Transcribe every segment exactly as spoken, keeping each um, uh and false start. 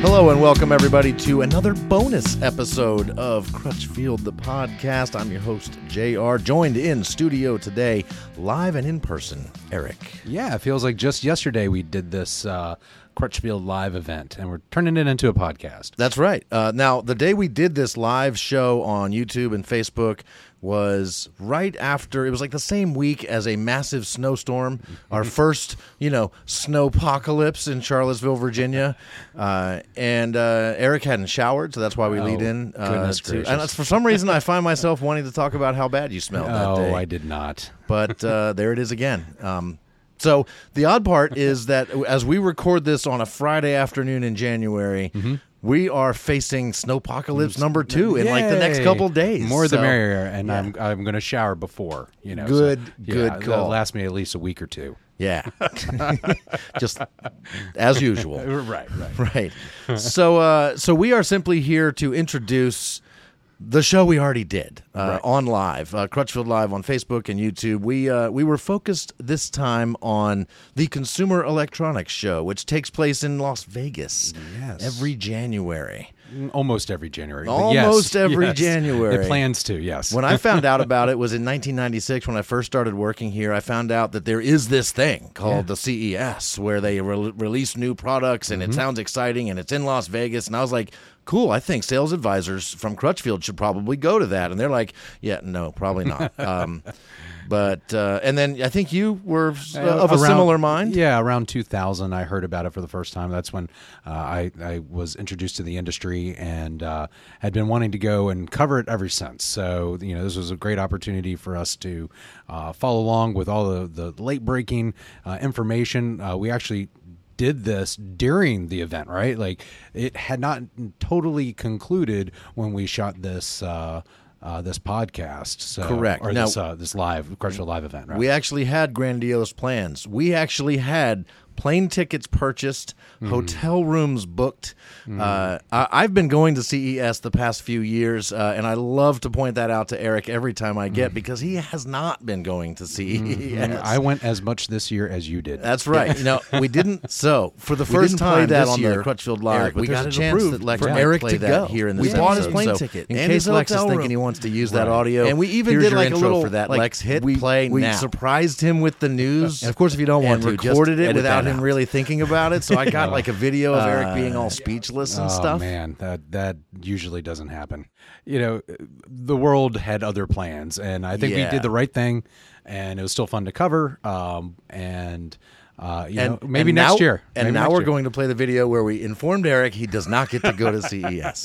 Hello and welcome everybody to another bonus episode of Crutchfield the podcast. I'm your host J R, joined in studio today, live and in person, Eric. Yeah, it feels like just yesterday we did this uh, Crutchfield live event, and we're turning it into a podcast. That's right. Uh, now, the day we did this live show on YouTube and Facebook was right after, it was like the same week as a massive snowstorm, our first, you know, snowpocalypse in Charlottesville, Virginia. Uh, and uh, Eric hadn't showered, so that's why we oh, lead in. Uh, goodness to, gracious. And for some reason, I find myself wanting to talk about how bad you smelled oh, that day. Oh, I did not. But uh, there it is again. Um, so the odd part is that as we record this on a Friday afternoon in January, mm-hmm. we are facing snowpocalypse number two in Yay. like the next couple days. More so, the merrier, and yeah. I'm I'm going to shower before, you know. Good, so, yeah, good call. That'll last me at least a week or two. Yeah, just as usual. Right, right, right. So, uh, so we are simply here to introduce the show we already did uh, right. on live, uh, Crutchfield Live on Facebook and YouTube. We uh, we were focused this time on the Consumer Electronics Show, which takes place in Las Vegas yes. every January. Almost every January. Almost yes, every yes. January. It plans to, yes. When I found out about it was in nineteen ninety-six when I first started working here. I found out that there is this thing called yeah. the C E S where they re- release new products and mm-hmm. it sounds exciting and it's in Las Vegas. And I was like, cool, I think sales advisors from Crutchfield should probably go to that. And they're like, yeah, no, probably not. Um But, uh, and then I think you were uh, of around, a similar mind. Yeah, around two thousand, I heard about it for the first time. That's when uh, I, I was introduced to the industry and uh, had been wanting to go and cover it ever since. So, you know, this was a great opportunity for us to uh, follow along with all the, the late-breaking uh, information. Uh, we actually did this during the event, right? Like, it had not totally concluded when we shot this uh Uh, this podcast, so, correct? Or now, this uh, this live Crutchfield live event. Right? We actually had grandiose plans. We actually had plane tickets purchased, mm. hotel rooms booked. Mm. Uh, I, I've been going to C E S the past few years, uh, and I love to point that out to Eric every time I get mm. because he has not been going to C E S. Mm. I went as much this year as you did. That's right. You know, we didn't. So for the first time that this on year, the Crutchfield Live, Eric, but we got a chance that Lex for Eric play to that go. Here in this we episode. Bought his plane so ticket in and case Lex is thinking room. He wants to use right. that audio. And we even did like a little for that like, Lex hit we, play. We now. surprised him with the news. And of course, if you don't want to, recorded it without. him really thinking about it, so I got like a video of uh, Eric being all speechless and oh, stuff. Oh man, that that usually doesn't happen. You know, the world had other plans, and I think yeah. we did the right thing, and it was still fun to cover. Um, and uh, you and, know, maybe and next now, year. And maybe now we're year. going to play the video where we informed Eric he does not get to go to C E S.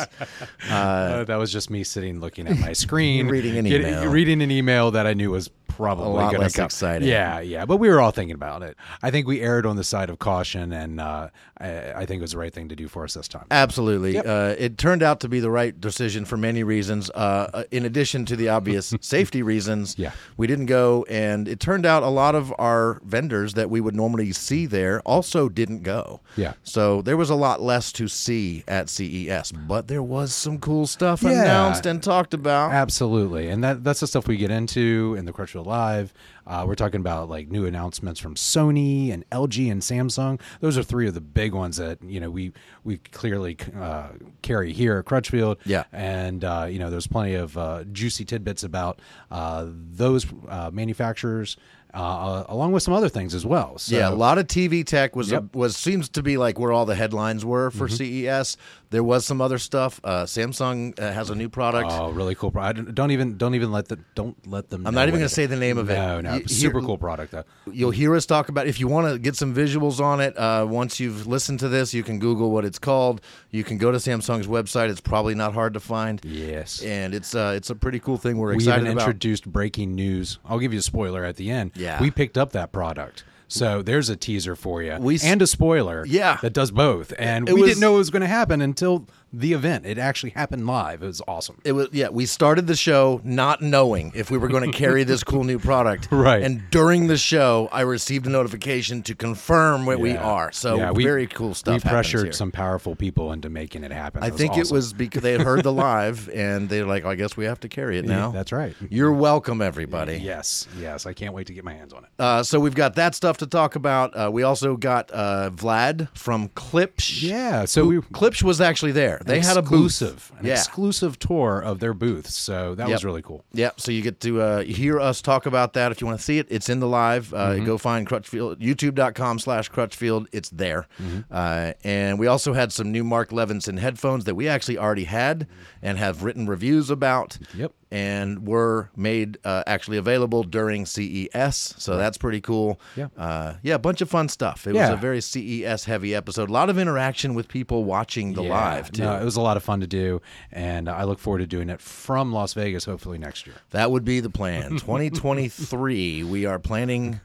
Uh, uh, that was just me sitting looking at my screen, reading an email, getting, reading an email that I knew was. Probably a lot gonna less come. Exciting. Yeah, yeah, but we were all thinking about it. I think we erred on the side of caution, and uh, I, I think it was the right thing to do for us this time. Absolutely. Yep. Uh, it turned out to be the right decision for many reasons. Uh, in addition to the obvious safety reasons, yeah. we didn't go, and it turned out a lot of our vendors that we would normally see there also didn't go. Yeah. So there was a lot less to see at C E S, but there was some cool stuff yeah. announced and talked about. Absolutely, and that that's the stuff we get into in the Crutchfield Live. Uh, we're talking about like new announcements from Sony and L G and Samsung. Those are three of the big ones that, you know, we we clearly uh, carry here at Crutchfield. Yeah. And, uh, you know, there's plenty of uh, juicy tidbits about uh, those uh, manufacturers. Uh, along with some other things as well. So, yeah, a lot of T V tech was yep. a, was seems to be like where all the headlines were for mm-hmm. C E S. There was some other stuff. Uh, Samsung uh, has a new product. Oh, really cool product! Don't even don't even let the don't let them. I'm know not even going to say the name of it. No, no, you, super here, cool product though. You'll hear us talk about it. If you want to get some visuals on it. Uh, once you've listened to this, you can Google what it's called. You can go to Samsung's website. It's probably not hard to find. Yes, and it's uh, it's a pretty cool thing. We're excited we even about. We introduced breaking news. I'll give you a spoiler at the end. Yeah. Yeah. We picked up that product. So there's a teaser for you we, and a spoiler yeah. that does both. And it we was, didn't know it was going to happen until the event. It actually happened live. It was awesome. It was Yeah, we started the show not knowing if we were going to carry this cool new product. Right. And during the show, I received a notification to confirm where yeah. we are. So yeah, we, very cool stuff We pressured here. some powerful people into making it happen. I it think awesome. it was because they had heard the live and they're like, oh, I guess we have to carry it now. Yeah, that's right. You're welcome, everybody. Yes, yes. I can't wait to get my hands on it. Uh, so we've got that stuff to talk about. Uh, we also got uh, Vlad from Klipsch. Yeah, so we, Klipsch was actually there. They had a exclusive, an yeah. exclusive tour of their booth. So that yep. was really cool. Yeah, so you get to uh, hear us talk about that. If you want to see it, it's in the live. Uh, mm-hmm. Go find Crutchfield, youtube dot com slash Crutchfield. It's there. Mm-hmm. Uh, and we also had some new Mark Levinson headphones that we actually already had and have written reviews about. Yep. And were made uh, actually available during C E S, so that's pretty cool. Yeah, uh, yeah, a bunch of fun stuff. It yeah. was a very C E S-heavy episode. A lot of interaction with people watching the yeah, live, too. No, it was a lot of fun to do, and I look forward to doing it from Las Vegas, hopefully next year. That would be the plan. twenty twenty-three, we are planning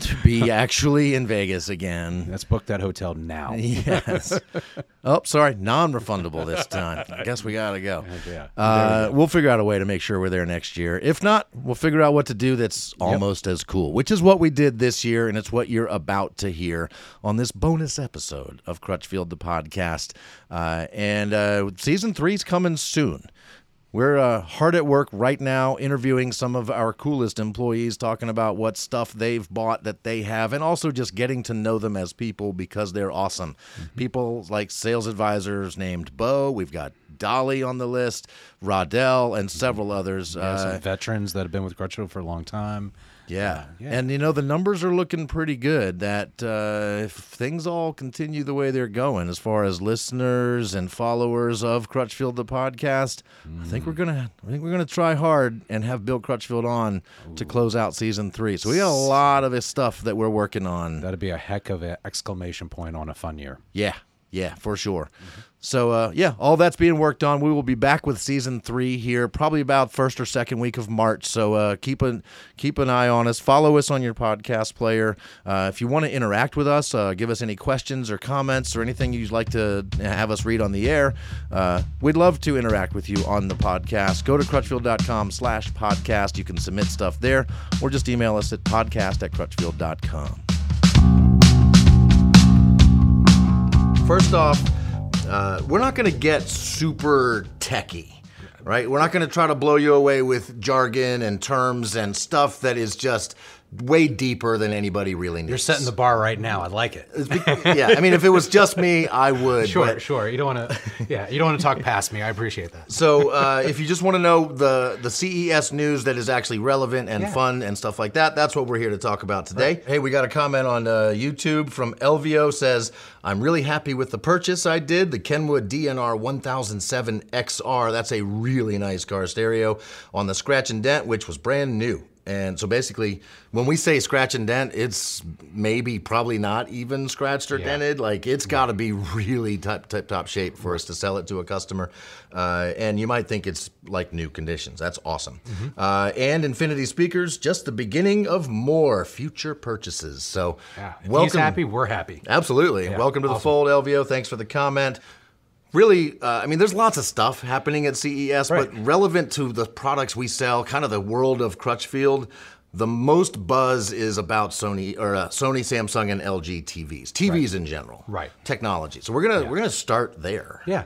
to be actually in Vegas again. Let's book that hotel now. Yes. Oh, sorry, non-refundable this time. I guess we got to go. Yeah. Uh, we'll figure out a way to make sure we're there next year. If not, we'll figure out what to do that's almost yep. as cool, which is what we did this year, and it's what you're about to hear on this bonus episode of Crutchfield the Podcast. Uh, and uh, season three's coming soon. We're uh, hard at work right now interviewing some of our coolest employees, talking about what stuff they've bought that they have, and also just getting to know them as people because they're awesome. Mm-hmm. People like sales advisors named Bo. We've got Dolly on the list, Rodell, and several others. Yeah, uh, some veterans that have been with Crutchfield for a long time. Yeah. Uh, yeah, and you know, the numbers are looking pretty good that uh, if things all continue the way they're going as far as listeners and followers of Crutchfield the Podcast, mm. I think we're going to I think we're going to try hard and have Bill Crutchfield on Ooh. to close out season three. So we got a lot of his stuff that we're working on. That'd be a heck of an exclamation point on a fun year. Yeah. Yeah, for sure. Mm-hmm. So, uh, yeah, all that's being worked on. We will be back with season three here, probably about first or second week of March. So uh, keep an keep an eye on us. Follow us on your podcast player. Uh, if you want to interact with us, uh, give us any questions or comments or anything you'd like to have us read on the air. Uh, we'd love to interact with you on the podcast. Go to crutchfield dot com slash podcast. You can submit stuff there or just email us at podcast at crutchfield dot com. First off, uh, we're not going to get super techie, right? We're not going to try to blow you away with jargon and terms and stuff that is just way deeper than anybody really needs. You're setting the bar right now. I like it. Yeah, I mean, if it was just me, I would. Sure, but... sure. You don't want to. Yeah, you don't want to talk past me. I appreciate that. So, uh, if you just want to know the the C E S news that is actually relevant and yeah. fun and stuff like that, that's what we're here to talk about today. Right. Hey, we got a comment on uh, YouTube from Elvio. Says, I'm really happy with the purchase I did, the Kenwood D N R ten oh seven X R. That's a really nice car stereo on the scratch and dent, which was brand new. And so basically, when we say scratch and dent, it's maybe probably not even scratched or yeah. dented. Like, it's got to be really top, top, top shape for us to sell it to a customer. Uh, and you might think it's like new conditions. That's awesome. Mm-hmm. Uh, and Infinity speakers, just the beginning of more future purchases. So yeah. if welcome. He's happy, we're happy. Absolutely. Yeah. Welcome to awesome. the fold, Elvio. Thanks for the comment. Really, uh, I mean, there's lots of stuff happening at C E S, right. but relevant to the products we sell, kind of the world of Crutchfield, the most buzz is about Sony, or uh, Sony, Samsung, and L G T Vs. T Vs right. in general, right? Technology. So we're gonna yeah. we're gonna start there. Yeah.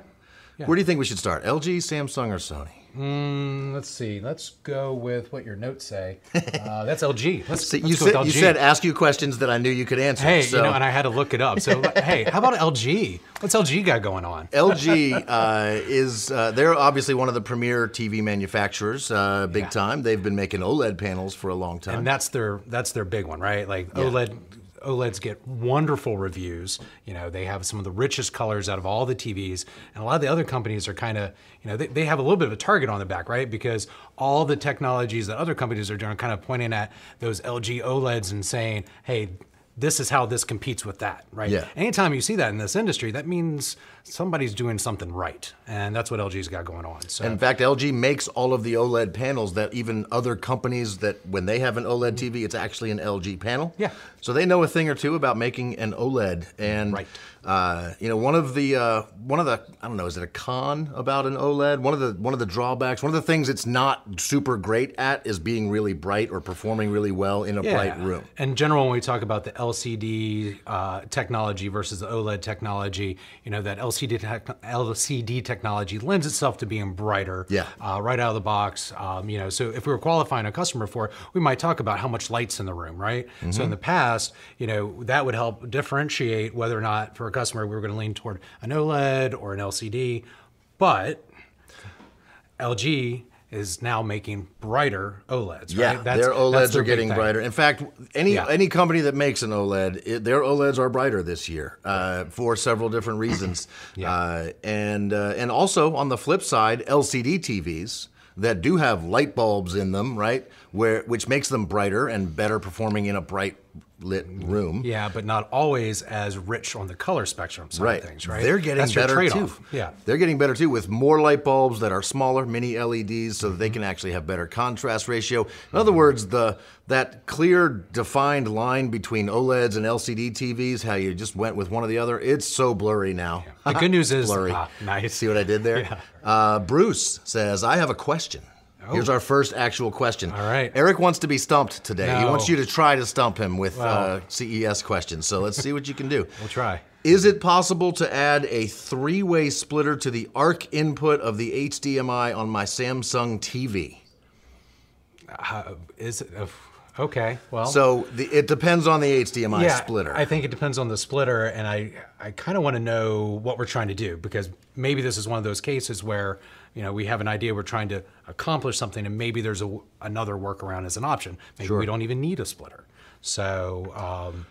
yeah. Where do you think we should start? L G, Samsung, or Sony? Mm, let's see. Let's go with what your notes say. Uh, that's L G. Let's, so let's you go said, with L G. You said ask you questions that I knew you could answer. Hey, so. you know, and I had to look it up. So, hey, how about L G? What's L G got going on? L G uh, is, uh, they're obviously one of the premier T V manufacturers, uh, big yeah. time. They've been making OLED panels for a long time. And that's their, that's their big one, right? Like yeah. OLED... OLEDs get wonderful reviews. You know, they have some of the richest colors out of all the T Vs. And a lot of the other companies are kind of, you know, they, they have a little bit of a target on their back, right? Because all the technologies that other companies are doing are kind of pointing at those L G OLEDs and saying, hey, this is how this competes with that, right? Yeah. Anytime you see that in this industry, that means somebody's doing something right. And that's what L G's got going on. So. In fact, L G makes all of the OLED panels that even other companies that when they have an OLED T V, it's actually an L G panel. Yeah. So they know a thing or two about making an OLED. And right. uh, you know, one of the uh, one of the I don't know, is it a con about an OLED? One of the one of the drawbacks, one of the things it's not super great at is being really bright or performing really well in a yeah. bright room. In general, when we talk about the L C D uh, technology versus the OLED technology, you know, that L C D, tech L C D technology lends itself to being brighter yeah. uh, right out of the box. Um, you know, so if we were qualifying a customer for it, we might talk about how much light's in the room, right? Mm-hmm. So in the past, you know, that would help differentiate whether or not for a customer we were going to lean toward an OLED or an L C D, but L G is now making brighter OLEDs, yeah, right? That's, their OLEDs their are getting thing. brighter. In fact, any yeah. any company that makes an OLED, it, their OLEDs are brighter this year uh, for several different reasons. yeah. uh, and, uh, and also, on the flip side, L C D T Vs that do have light bulbs in them, right, where which makes them brighter and better performing in a bright lit room. Yeah, but not always as rich on the color spectrum side right. of things, right? They're getting That's better too. Yeah. They're getting better too with more light bulbs that are smaller, mini L E Ds, so mm-hmm. that they can actually have better contrast ratio. In mm-hmm. other words, the that clear defined line between OLEDs and L C D T Vs, how you just went with one or the other, it's so blurry now. Yeah. The good news is blurry. Ah, nice. See what I did there? Yeah. Uh, Bruce says, I have a question. Oh. Here's our first actual question. All right. Eric wants to be stumped today. No. He wants you to try to stump him with well. uh, C E S questions. So let's see what you can do. We'll try. Is it possible to add a three-way splitter to the ARC input of the H D M I on my Samsung T V? Uh, is it? Uh, okay. Well. So the, it depends on the H D M I yeah, splitter. I think it depends on the splitter, and I I kind of want to know what we're trying to do, because maybe this is one of those cases where, you know, we have an idea we're trying to accomplish something, and maybe there's a, another workaround as an option. Maybe sure. we don't even need a splitter. So um,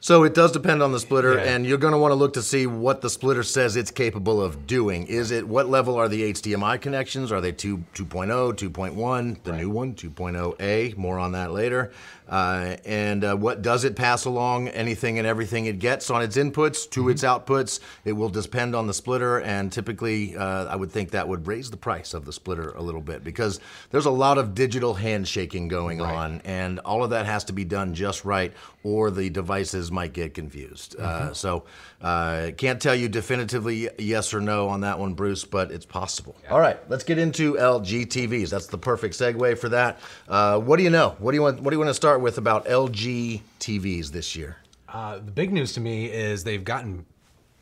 so it does depend on the splitter, yeah. and you're going to want to look to see what the splitter says it's capable of doing. Is it, what level are the H D M I connections? Are they two, two point oh, two point one, the right. new one, two point oh A, more on that later. Uh, and uh, what does it pass along? Anything and everything it gets on its inputs to mm-hmm. its outputs. It will depend on the splitter, and typically uh, I would think that would raise the price of the splitter a little bit, because there's a lot of digital handshaking going right. on, and all of that has to be done just right or the devices might get confused. Mm-hmm. uh, so uh, can't tell you definitively yes or no on that one, Bruce, but it's possible. Yeah. All right, let's get into L G T Vs. That's the perfect segue for that. Uh, what do you know? What do you want, what do you want to start with about L G T Vs this year? Uh, the big news to me is they've gotten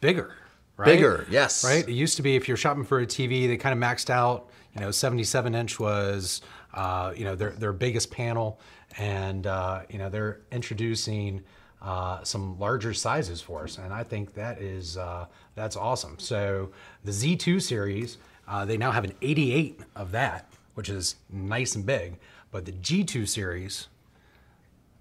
bigger, right? Bigger, yes. Right? It used to be if you're shopping for a T V, they kind of maxed out. You know, seventy-seven inch was, uh, you know, their, their biggest panel. And, uh, you know, they're introducing uh, some larger sizes for us. And I think that is, uh, that's awesome. So the Z two series, uh, they now have an eighty-eight of that, which is nice and big. But the G two series,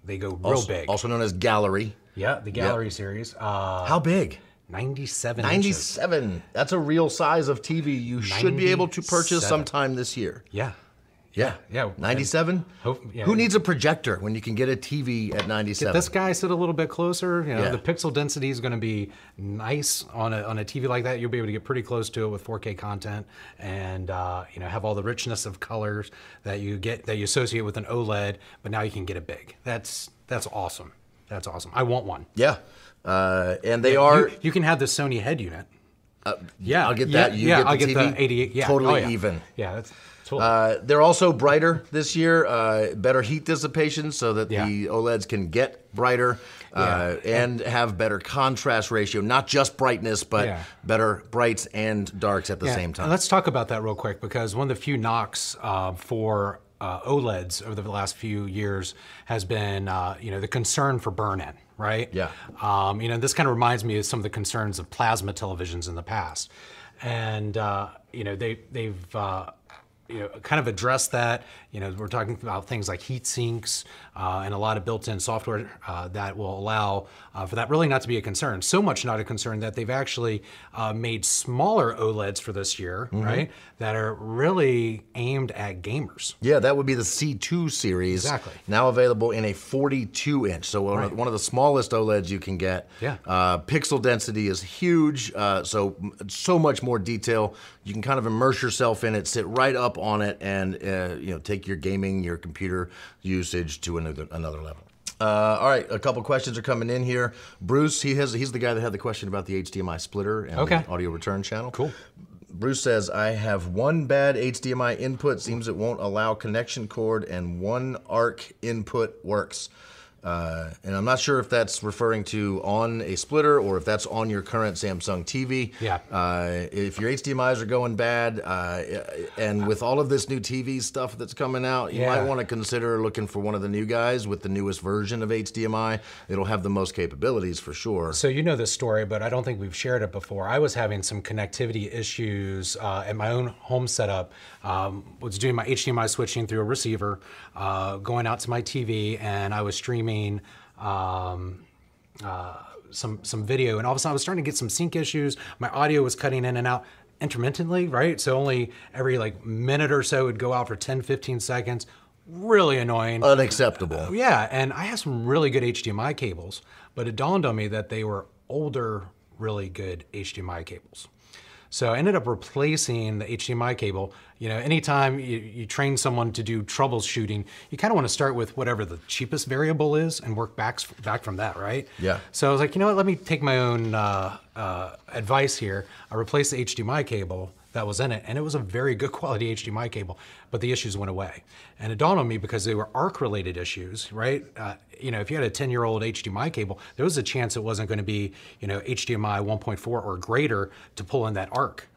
they go real also, big. Also known as Gallery. Yeah, the Gallery yep. series. Uh, How big? ninety-seven ninety-seven. Inches. That's a real size of T V you should be able to purchase sometime this year. Yeah. Yeah. Yeah. ninety-seven? Yeah. Who needs a projector when you can get a T V at ninety-seven? Get this guy sit a little bit closer. You know, yeah. The pixel density is going to be nice on a, on a T V like that. You'll be able to get pretty close to it with four K content and uh, you know, have all the richness of colors that you get, that you associate with an OLED, but now you can get it big. That's, that's awesome. That's awesome. I want one. Yeah. Uh, and they yeah, are... You, you can have the Sony head unit. Uh, yeah. I'll get that. Yeah, you yeah, get the I'll T V. Get the eighty-eight. Yeah. Totally oh, yeah. even. Yeah, that's... Uh, they're also brighter this year, uh, better heat dissipation so that yeah. the OLEDs can get brighter uh, yeah. and have better contrast ratio, not just brightness, but yeah. better brights and darks at the yeah. same time. And let's talk about that real quick, because one of the few knocks uh, for uh, OLEDs over the last few years has been uh, you know, the concern for burn-in. Right? Yeah. Um, you know, this kind of reminds me of some of the concerns of plasma televisions in the past. And, uh, you know, they, they've... Uh, you know, kind of address that. You know, we're talking about things like heat sinks uh, and a lot of built-in software uh, that will allow uh, for that really not to be a concern. So much not a concern that they've actually uh, made smaller OLEDs for this year, mm-hmm. right? That are really aimed at gamers. Yeah, that would be the C two series. Exactly. Now available in a forty-two inch, so one, right. of, one of the smallest OLEDs you can get. Yeah. Uh, pixel density is huge, uh, so so much more detail. You can kind of immerse yourself in it, sit right up on it, and uh, you know, take your gaming, your computer usage to another another level. Uh, all right, a couple questions are coming in here. Bruce, he has he's the guy that had the question about the H D M I splitter and okay. the audio return channel. Cool. Bruce says, I have one bad H D M I input, seems it won't allow connection cord, and one ARC input works. Uh, and I'm not sure if that's referring to on a splitter or if that's on your current Samsung T V. Yeah. Uh, if your H D M Is are going bad, uh, and with all of this new T V stuff that's coming out, you yeah. might want to consider looking for one of the new guys with the newest version of H D M I. It'll have the most capabilities for sure. So you know this story, but I don't think we've shared it before. I was having some connectivity issues uh, at my own home setup. Um, I was doing my H D M I switching through a receiver, uh, going out to my T V, and I was streaming Um, uh, some some video, and all of a sudden I was starting to get some sync issues. My audio was cutting in and out intermittently, right? So only every like minute or so would go out for ten, fifteen seconds. Really annoying. Unacceptable. Uh, yeah, and I have some really good H D M I cables, but it dawned on me that they were older, really good H D M I cables. So I ended up replacing the H D M I cable. You know, anytime you, you train someone to do troubleshooting, you kind of want to start with whatever the cheapest variable is and work back, back from that, right? Yeah. So I was like, you know what, let me take my own uh, uh, advice here. I replaced the H D M I cable that was in it, and it was a very good quality H D M I cable, but the issues went away. And it dawned on me, because they were ARC-related issues, right? Uh, you know, if you had a ten-year-old H D M I cable, there was a chance it wasn't going to be, you know, H D M I one point four or greater to pull in that ARC.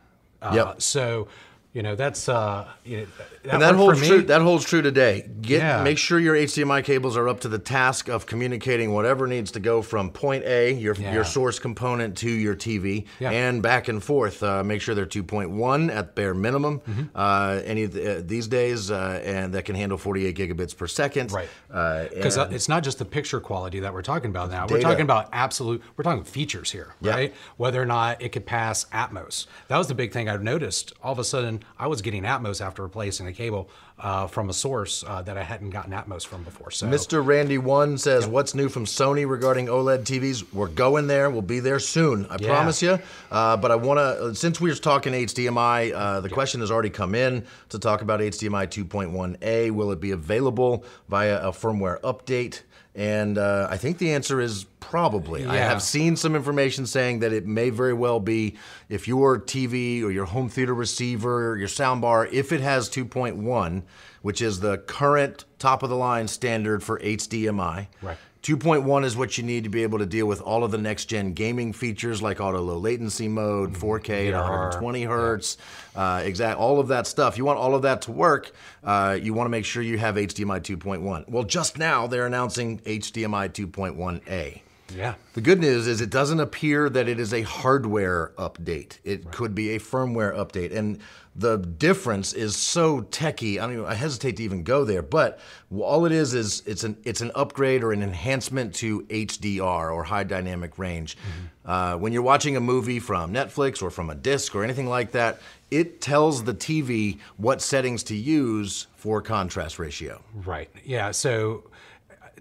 Uh, yep. So, you know, that's uh, you know, that, and that holds true. That holds true today. Get yeah. make sure your H D M I cables are up to the task of communicating whatever needs to go from point A, your yeah. your source component, to your T V, yeah. and back and forth. Uh, make sure they're two point one at bare minimum. Mm-hmm. uh, any of the, uh, these days, uh, and that can handle forty-eight gigabits per second. Right. Because uh, it's not just the picture quality that we're talking about now. Data. We're talking about absolute. We're talking features here, yeah. right? Whether or not it could pass Atmos. That was the big thing I've noticed. All of a sudden, I was getting Atmos after replacing a cable uh, from a source uh, that I hadn't gotten Atmos from before. So, Mister Randy One says, yep. what's new from Sony regarding OLED T Vs? We're going there. We'll be there soon. I yeah. promise you. Uh, but I want to, since we were talking H D M I, uh, the yep. question has already come in to talk about H D M I two point one A. Will it be available via a firmware update? And uh, I think the answer is probably. Yeah. I have seen some information saying that it may very well be, if your T V or your home theater receiver, your soundbar, if it has two point one, which is the current top of the line standard for H D M I. Right. two point one is what you need to be able to deal with all of the next gen gaming features like auto low latency mode, four K at one hundred twenty hertz, yeah. uh, exact, all of that stuff. You want all of that to work, uh, you want to make sure you have H D M I two point one. Well, just now they're announcing H D M I two point one A. Yeah. The good news is it doesn't appear that it is a hardware update. It right. could be a firmware update. And the difference is so techie. I don't even, I hesitate to even go there, but all it is is it's an it's an upgrade or an enhancement to H D R, or high dynamic range. Mm-hmm. uh, when you're watching a movie from Netflix or from a disc or anything like that, it tells the T V what settings to use for contrast ratio. Right. Yeah. So,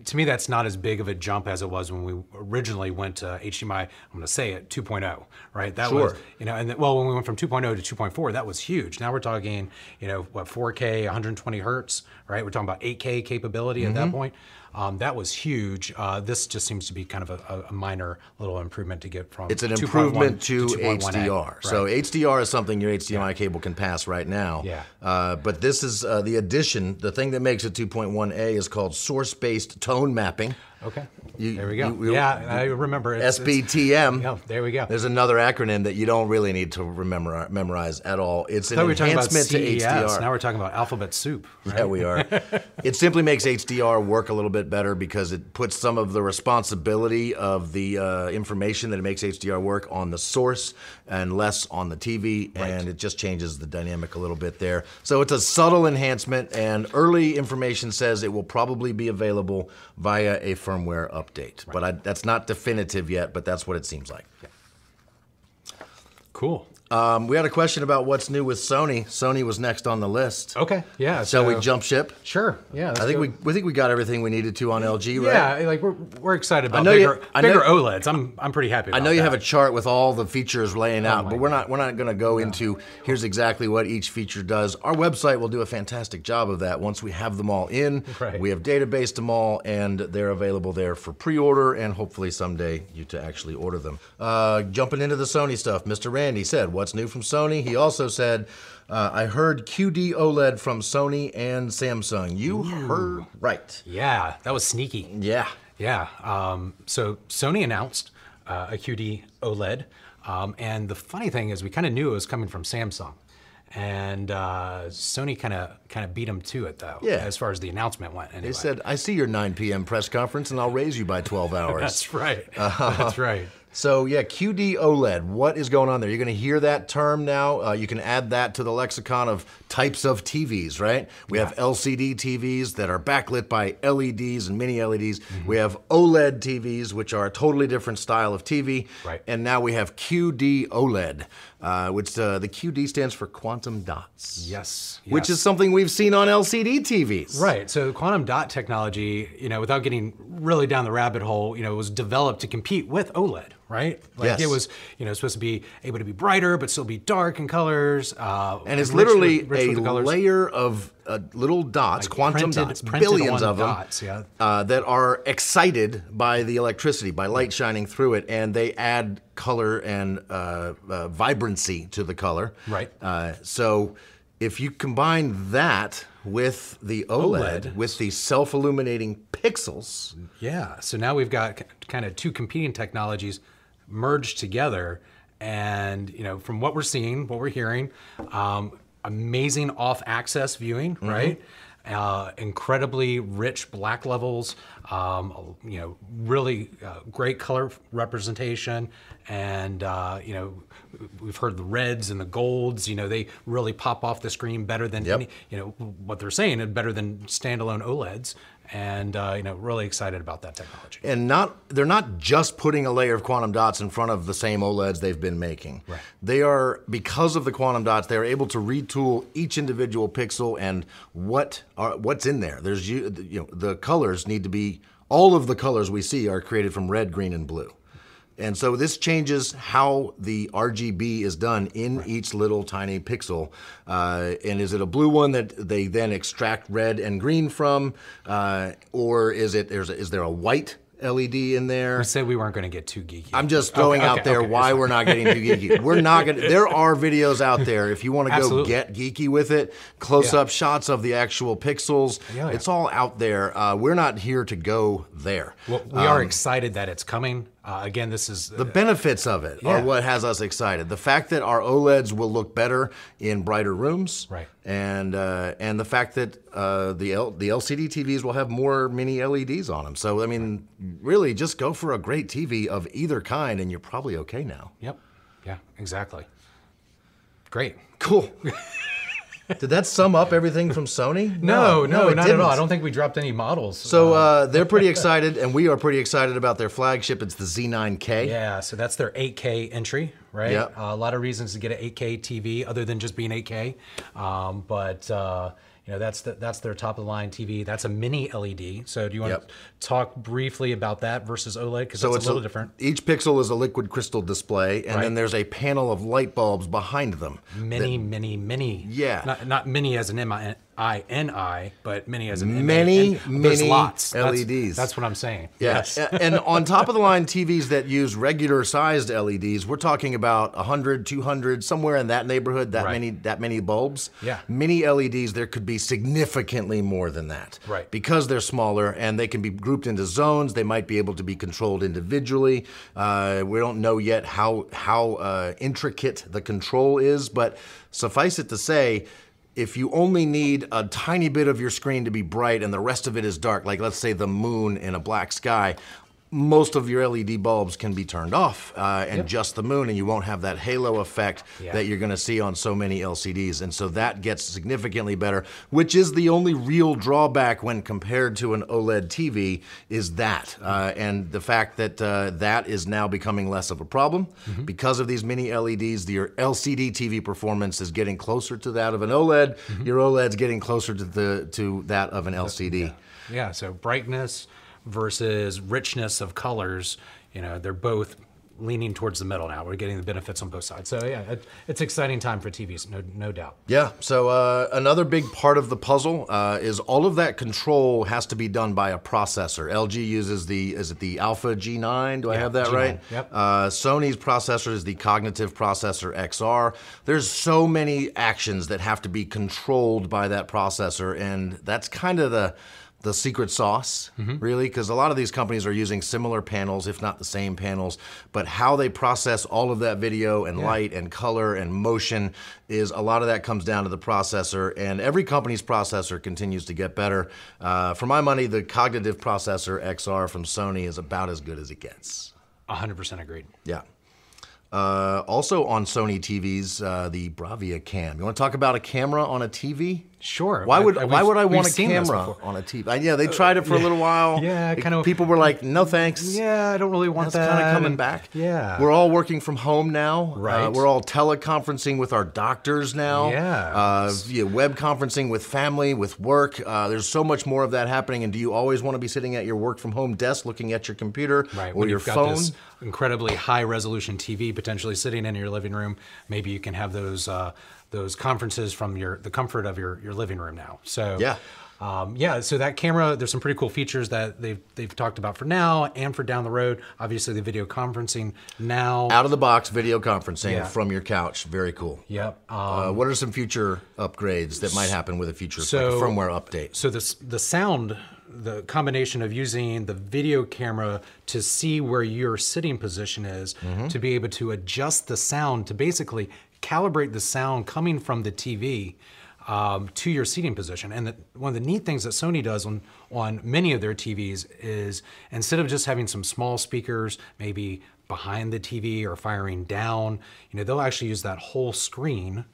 to me, that's not as big of a jump as it was when we originally went to H D M I, I'm going to say it, two point oh, right? That sure. was, you know, and the, well, when we went from two point oh to two point four, that was huge. Now we're talking, you know, what, four K, one hundred twenty hertz, right? We're talking about eight K capability mm-hmm. at that point. Um, that was huge. Uh, this just seems to be kind of a, a minor little improvement to get from. It's an improvement to, to H D R. Right? So H D R is something your H D M I yeah. cable can pass right now. Yeah. Uh, but this is uh, the addition. The thing that makes it two point one A is called source-based tone mapping. Okay. You, there we go. You, you, yeah, you, I remember. It's, S B T M. It's, yeah, there we go. There's another acronym that you don't really need to remember memorize at all. It's an enhancement to H D R. Now we're talking about alphabet soup. Right? Yeah, we are. It simply makes H D R work a little bit better because it puts some of the responsibility of the uh, information that it makes H D R work on the source and less on the T V, right. And it just changes the dynamic a little bit there. So it's a subtle enhancement, and early information says it will probably be available via a firmware update. Right. But I, that's not definitive yet, but that's what it seems like. Yeah. Cool. Um, we had a question about what's new with Sony. Sony was next on the list. Okay, yeah. Shall so, we jump ship? Sure, yeah. I think go. we we think we got everything we needed to on L G, right? Yeah, like we're, we're excited about bigger, you, bigger you, OLEDs. I'm I'm pretty happy about I know you that. have a chart with all the features laying out, oh but we're God. not we're not going to go no. into here's exactly what each feature does. Our website will do a fantastic job of that once we have them all in. Right. We have databased them all, and they're available there for pre-order, and hopefully someday you to actually order them. Uh, jumping into the Sony stuff, Mister Randy said, what's new from Sony? He also said, uh, I heard Q D OLED from Sony and Samsung. You Ooh. heard right. Yeah, that was sneaky. Yeah. Yeah. Um, so Sony announced uh, a Q D OLED. Um, and the funny thing is we kind of knew it was coming from Samsung. And uh, Sony kind of kind of beat them to it, though, yeah. as far as the announcement went. Anyway. They said, I see your nine P M press conference, and I'll raise you by twelve hours. That's right. Uh, That's right. So yeah, Q D OLED, what is going on there? You're gonna hear that term now. Uh, you can add that to the lexicon of types of T Vs, right? We yeah. have L C D T Vs that are backlit by L E Ds and mini L E Ds. Mm-hmm. We have OLED T Vs, which are a totally different style of T V. Right. And now we have Q D OLED, uh, which uh, the Q D stands for quantum dots. Yes, yes. Which is something we've seen on L C D T Vs. Right, so quantum dot technology, you know, without getting really down the rabbit hole, you know, was developed to compete with OLED. Right? Like yes. it was, you know, supposed to be able to be brighter, but still be dark in colors. Uh, and it's literally with, a layer of uh, little dots, like quantum printed, dots, printed billions of dots, them, yeah. uh, that are excited by the electricity, by light shining through it, and they add color and uh, uh, vibrancy to the color. Right. Uh, so if you combine that with the OLED, OLED, with the self-illuminating pixels. Yeah, so now we've got kind of two competing technologies merged together, and you know, from what we're seeing, what we're hearing, um, amazing off-axis viewing, mm-hmm. right? Uh, incredibly rich black levels, um, you know, really uh, great color representation, and uh, you know, we've heard the reds and the golds. You know, they really pop off the screen better than yep. any, you know, what they're saying, and better than standalone OLEDs. And uh, you know, really excited about that technology. And not they're not just putting a layer of quantum dots in front of the same OLEDs they've been making. Right. They are, because of the quantum dots, they're able to retool each individual pixel and what are what's in there. There's you know the colors need to be all of the colors we see are created from red, green, and blue. And so this changes how the R G B is done in right. each little tiny pixel. Uh, and is it a blue one that they then extract red and green from? Uh, or is it there's a, is there a white L E D in there? We said we weren't going to get too geeky. I'm just throwing okay, out okay, there okay, why we're not getting too geeky. We're not going to, there are videos out there if you want to go get geeky with it, close-up yeah. shots of the actual pixels. Yeah, yeah. It's all out there. Uh, we're not here to go there. Well, we um, are excited that it's coming. Uh, again, this is... Uh, the benefits of it yeah. are what has us excited. The fact that our OLEDs will look better in brighter rooms. Right. And, uh, and the fact that uh, the, L the L C D T Vs will have more mini L E Ds on them. So, I mean, really, just go for a great T V of either kind and you're probably okay now. Yep. Yeah, exactly. Great. Cool. Did that sum up everything from Sony? No, no, no, no not didn't. at all. I don't think we dropped any models. So uh, they're pretty excited, and we are pretty excited about their flagship. It's the Z nine K. Yeah, so that's their eight K entry, right? Yep. Uh, a lot of reasons to get an eight K T V other than just being eight K. Um, but uh, you know, that's the, that's their top of the line T V. That's a mini L E D. So do you want yep. to talk briefly about that versus OLED? Because so it's a little a, different. Each pixel is a liquid crystal display, and right. then there's a panel of light bulbs behind them. Mini, that, mini, mini. Yeah. Not, not mini as an M I N I. M I N I, but many as in many, many there's lots. L E Ds. That's, that's what I'm saying. Yeah. Yes. And on top of the line T Vs that use regular sized L E Ds, we're talking about a hundred, two hundred, somewhere in that neighborhood, that right. many that many bulbs. Yeah. Mini L E Ds, there could be significantly more than that. Right. Because they're smaller and they can be grouped into zones. They might be able to be controlled individually. Uh, we don't know yet how, how uh, intricate the control is, but suffice it to say, if you only need a tiny bit of your screen to be bright and the rest of it is dark, like let's say the moon in a black sky, most of your L E D bulbs can be turned off uh, and yep. just the moon, and you won't have that halo effect yeah. that you're gonna see on so many L C Ds. And so that gets significantly better, which is the only real drawback when compared to an OLED T V is that. Uh, and the fact that uh, that is now becoming less of a problem. Mm-hmm. Because of these mini L E Ds, your L C D T V performance is getting closer to that of an OLED. Mm-hmm. Your OLED's getting closer to, the, to that of an L C D. Yeah, yeah, so brightness versus richness of colors, you know, they're both leaning towards the middle now. We're getting the benefits on both sides. So yeah, it, it's exciting time for T Vs, no, no doubt. Yeah, so uh, another big part of the puzzle uh, is all of that control has to be done by a processor. L G uses the, is it the Alpha G nine? Do yeah, I have that G nine, right? Yep. Uh, Sony's processor is the Cognitive Processor X R. There's so many actions that have to be controlled by that processor, and that's kind of the, the secret sauce, mm-hmm. really, because a lot of these companies are using similar panels, if not the same panels, but how they process all of that video and yeah. light and color and motion is a lot of that comes down to the processor, and every company's processor continues to get better. Uh, for my money, the Cognitive Processor X R from Sony is about as good as it gets. one hundred percent agreed. Yeah. Uh, also on Sony T Vs, uh, the Bravia Cam. You want to talk about a camera on a T V? Sure. Why would I, why would I want a camera on a T V? I, yeah, they tried it for yeah. a little while. Yeah, kind of. People were like, no thanks. Yeah, I don't really want that. That's kind of coming and, back. Yeah. We're all working from home now. Right. Uh, we're all teleconferencing with our doctors now. Yeah. Uh, yeah, web conferencing with family, with work. Uh, there's so much more of that happening. And do you always want to be sitting at your work from home desk looking at your computer right. or when your you've phone? Got this incredibly high resolution T V potentially sitting in your living room. Maybe you can have those uh, those conferences from your the comfort of your, your living room now. So yeah. Um, yeah, so that camera, there's some pretty cool features that they've, they've talked about for now and for down the road. Obviously the video conferencing now. Out of the box video conferencing yeah. from your couch, very cool. Yep. Um, uh, what are some future upgrades that might happen with a future so, like a firmware update? So this, the sound, the combination of using the video camera to see where your sitting position is, mm-hmm. to be able to adjust the sound to basically calibrate the sound coming from the T V um, to your seating position. And the, one of the neat things that Sony does on, on many of their T Vs is instead of just having some small speakers, maybe behind the T V or firing down, you know, they'll actually use that whole screen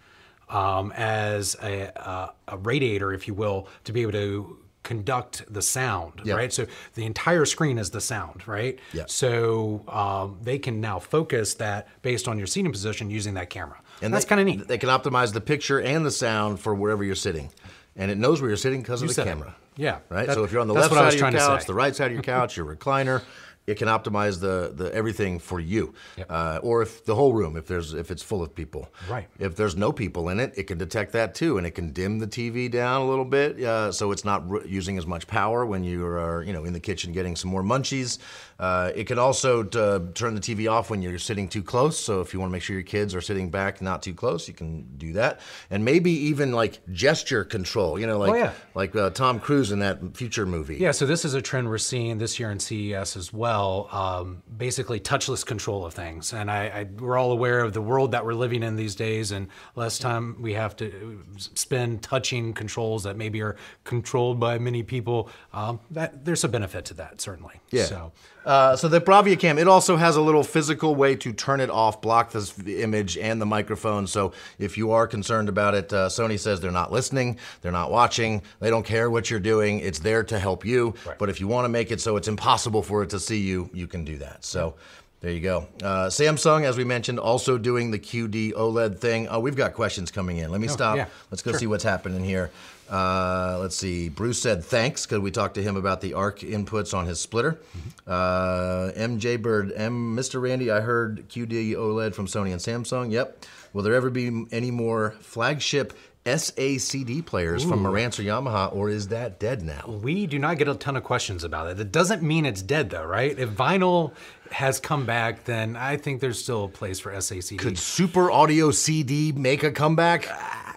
um, as a, a, a radiator, if you will, to be able to conduct the sound, yep. right? So the entire screen is the sound, right? Yep. So um, they can now focus that based on your seating position using that camera. And that's kind of neat. They can optimize the picture and the sound for wherever you're sitting. And it knows where you're sitting because of the camera. It. Yeah. Right? That, so if you're on the left side of your couch, the right side of your couch, your recliner, it can optimize the, the everything for you. Yep. Uh, or if the whole room, if there's if it's full of people. Right. If there's no people in it, it can detect that too, and it can dim the T V down a little bit, uh, so it's not r using as much power when you are you know in the kitchen getting some more munchies. Uh, it can also turn the T V off when you're sitting too close, so if you wanna make sure your kids are sitting back not too close, you can do that. And maybe even like gesture control, you know, like, oh, yeah. like uh, Tom Cruise in that future movie. Yeah, so this is a trend we're seeing this year in C E S as well. Um, basically touchless control of things. And I, I, we're all aware of the world that we're living in these days, and less time we have to spend touching controls that maybe are controlled by many people. Um, that, there's a benefit to that, certainly. Yeah. So, uh, so the Bravia Cam, it also has a little physical way to turn it off, block this image and the microphone. So if you are concerned about it, uh, Sony says they're not listening, they're not watching, they don't care what you're doing, it's there to help you. Right. But if you want to make it so it's impossible for it to see you, you can do that. So there you go. Uh, Samsung, as we mentioned, also doing the Q D OLED thing. Oh, we've got questions coming in. Let me oh, stop. Yeah. Let's go sure. see what's happening here. Uh, let's see. Bruce said thanks, because we talked to him about the A R C inputs on his splitter. Uh, M J Bird, M, Mister Randy, I heard Q D OLED from Sony and Samsung. Yep. Will there ever be any more flagship S A C D players Ooh. From Marantz or Yamaha, or is that dead now? We do not get a ton of questions about it. That doesn't mean it's dead though, right? If vinyl has come back, then I think there's still a place for S A C D. Could Super Audio C D make a comeback?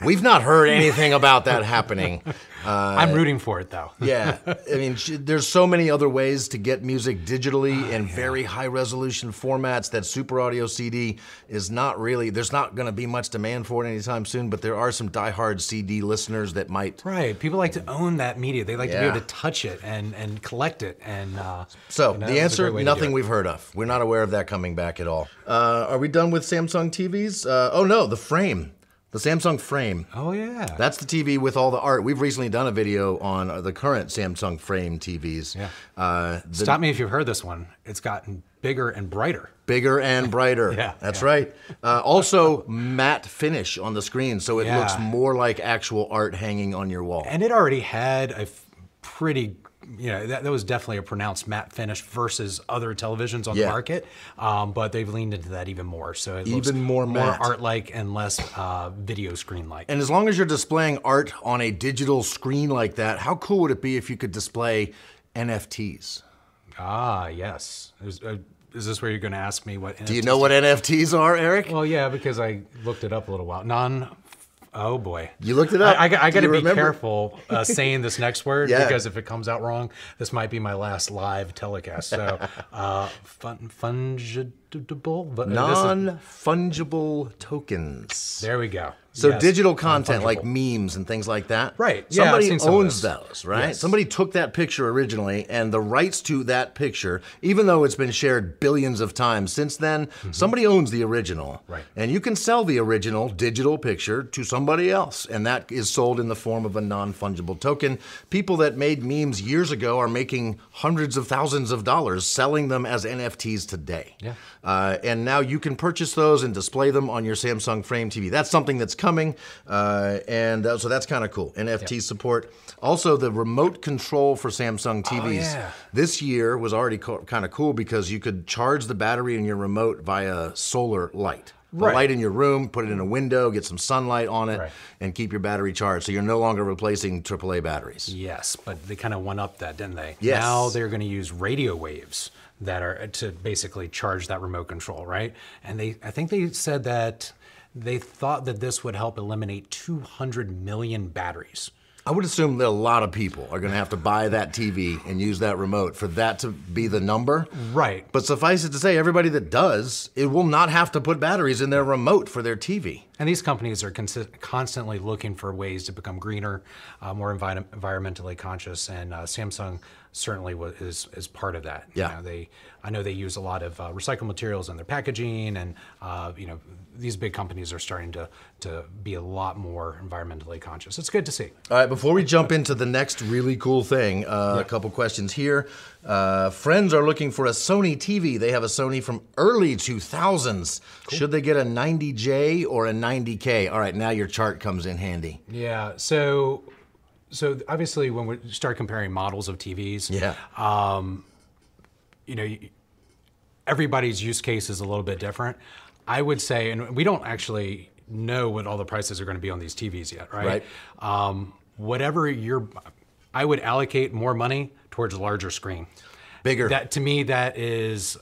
We've not heard anything about that happening. Uh, I'm rooting for it though. Yeah, I mean, there's so many other ways to get music digitally oh, in yeah. very high resolution formats that Super Audio C D is not really, there's not gonna be much demand for it anytime soon, but there are some diehard hard C D listeners that might. Right, people like to own that media. They like yeah. to be able to touch it and, and collect it. And uh, So you know, the answer, nothing we've heard of. We're not aware of that coming back at all. Uh, are we done with Samsung T Vs? Uh, oh no, the frame. The Samsung Frame. Oh yeah. That's the T V with all the art. We've recently done a video on the current Samsung Frame T Vs. Yeah. Uh, the, Stop me if you've heard this one. It's gotten bigger and brighter. Bigger and brighter. yeah. That's yeah. right. Uh, also, matte finish on the screen, so it yeah. looks more like actual art hanging on your wall. And it already had a f pretty You know, that, that was definitely a pronounced matte finish versus other televisions on yeah. the market, um, but they've leaned into that even more. So it even looks more, more art-like and less uh, video screen-like. And as long as you're displaying art on a digital screen like that, how cool would it be if you could display N F Ts? Ah, yes. There's a, is this where you're going to ask me what N F Ts are? Do you know what N F Ts are, Eric? Well, yeah, because I looked it up a little while. Non- Oh boy. You looked it up. I, I, I gotta be remember? careful uh, saying this next word yeah. because if it comes out wrong, this might be my last live telecast. So, uh, fun, fungible? But non-fungible tokens. There we go. So yes, digital content like memes and things like that. Right. Somebody yeah, owns some those, right? Yes. Somebody took that picture originally and the rights to that picture, even though it's been shared billions of times since then, mm-hmm. somebody owns the original. Right. And you can sell the original digital picture to somebody else. And that is sold in the form of a non-fungible token. People that made memes years ago are making hundreds of thousands of dollars selling them as N F Ts today. Yeah. Uh, and now you can purchase those and display them on your Samsung Frame T V. That's something that's coming, uh, and uh, so that's kind of cool. N F T yeah. support. Also, the remote control for Samsung T Vs oh, yeah. this year was already co kind of cool because you could charge the battery in your remote via solar light. The right. light in your room, put it in a window, get some sunlight on it, right. and keep your battery charged. So you're no longer replacing triple A batteries. Yes, but they kind of one-upped that, didn't they? Yes. Now they're going to use radio waves that are to basically charge that remote control, right? And they, I think they said that they thought that this would help eliminate two hundred million batteries. I would assume that a lot of people are going to have to buy that T V and use that remote for that to be the number. Right. But suffice it to say, everybody that does, it will not have to put batteries in their remote for their T V. And these companies are constantly looking for ways to become greener, uh, more envi environmentally conscious, and uh, Samsung certainly is, is part of that. Yeah. You know, they, I know they use a lot of uh, recycled materials in their packaging, and uh, you know, these big companies are starting to, to be a lot more environmentally conscious. It's good to see. All right, before we jump into the next really cool thing, uh, yeah. a couple questions here. Uh, friends are looking for a Sony T V. They have a Sony from early two thousands. Cool. Should they get a ninety J or a ninety K? All right, now your chart comes in handy. Yeah, so... So obviously, when we start comparing models of T Vs, yeah, um, you know, everybody's use case is a little bit different. I would say, and we don't actually know what all the prices are going to be on these T Vs yet, right? Right. Um, whatever you're, I would allocate more money towards a larger screen. Bigger. That, to me, that is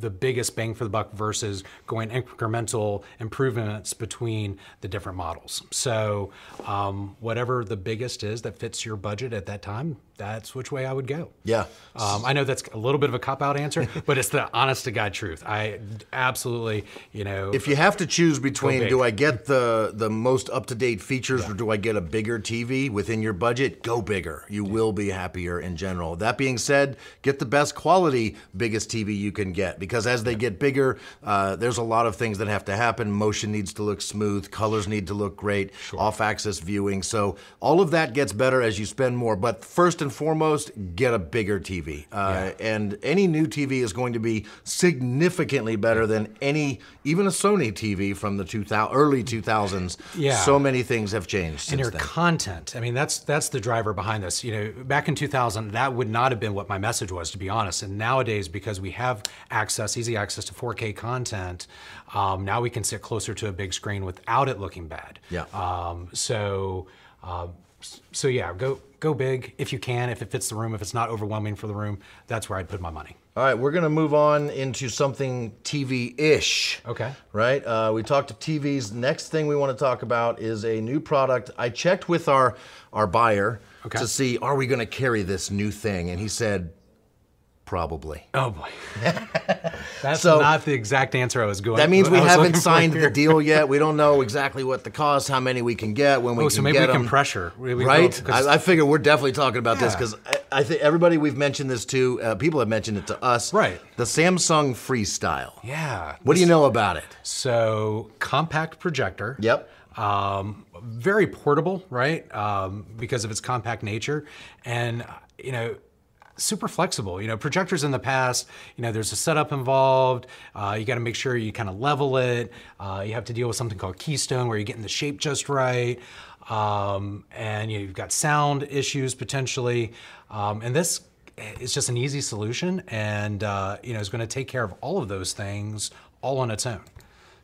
the biggest bang for the buck versus going incremental improvements between the different models. So um, whatever the biggest is that fits your budget at that time, that's which way I would go. Yeah. Um, I know that's a little bit of a cop-out answer, but it's the honest-to-God truth. I absolutely, you know. If you have to choose between do I get the, the most up-to-date features yeah. or do I get a bigger T V within your budget, go bigger. You yeah. will be happier in general. That being said, get the best quality, biggest T V you can get, because as they get bigger, uh, there's a lot of things that have to happen. Motion needs to look smooth, colors need to look great, sure. off-axis viewing. So all of that gets better as you spend more, but first and and foremost, get a bigger T V. Uh, yeah. And any new T V is going to be significantly better than any, even a Sony T V from the two thousand, early two thousands. Yeah. So many things have changed since then. And your then. content, I mean, that's that's the driver behind this. You know, back in two thousand, that would not have been what my message was, to be honest. And nowadays, because we have access, easy access to four K content, um, now we can sit closer to a big screen without it looking bad. Yeah. Um, so, uh, so yeah, go go big if you can, if it fits the room, if it's not overwhelming for the room. That's where I'd put my money. All right, we're gonna move on into something T V-ish. Okay. Right, uh, we talked to T Vs. Next thing we wanna talk about is a new product. I checked with our, our buyer okay. to see, are we gonna carry this new thing? And he said, probably. Oh boy. That's so, not the exact answer I was going for. That means we haven't signed the deal yet. We don't know exactly what the cost, how many we can get, when we oh, can so maybe get we can them. pressure. Really right? Well, I, I figure we're definitely talking about yeah. this because I, I think everybody we've mentioned this to, uh, people have mentioned it to us. Right. The Samsung Freestyle. Yeah. What this, do you know about it? So, compact projector. Yep. Um, very portable, right? Um, because of its compact nature. And, you know, super flexible. You know, projectors in the past, you know, there's a setup involved. Uh, you got to make sure you kind of level it. Uh, you have to deal with something called keystone, where you're getting the shape just right. Um, and you know, you've got sound issues potentially. Um, and this is just an easy solution, and uh, you know, it's going to take care of all of those things all on its own.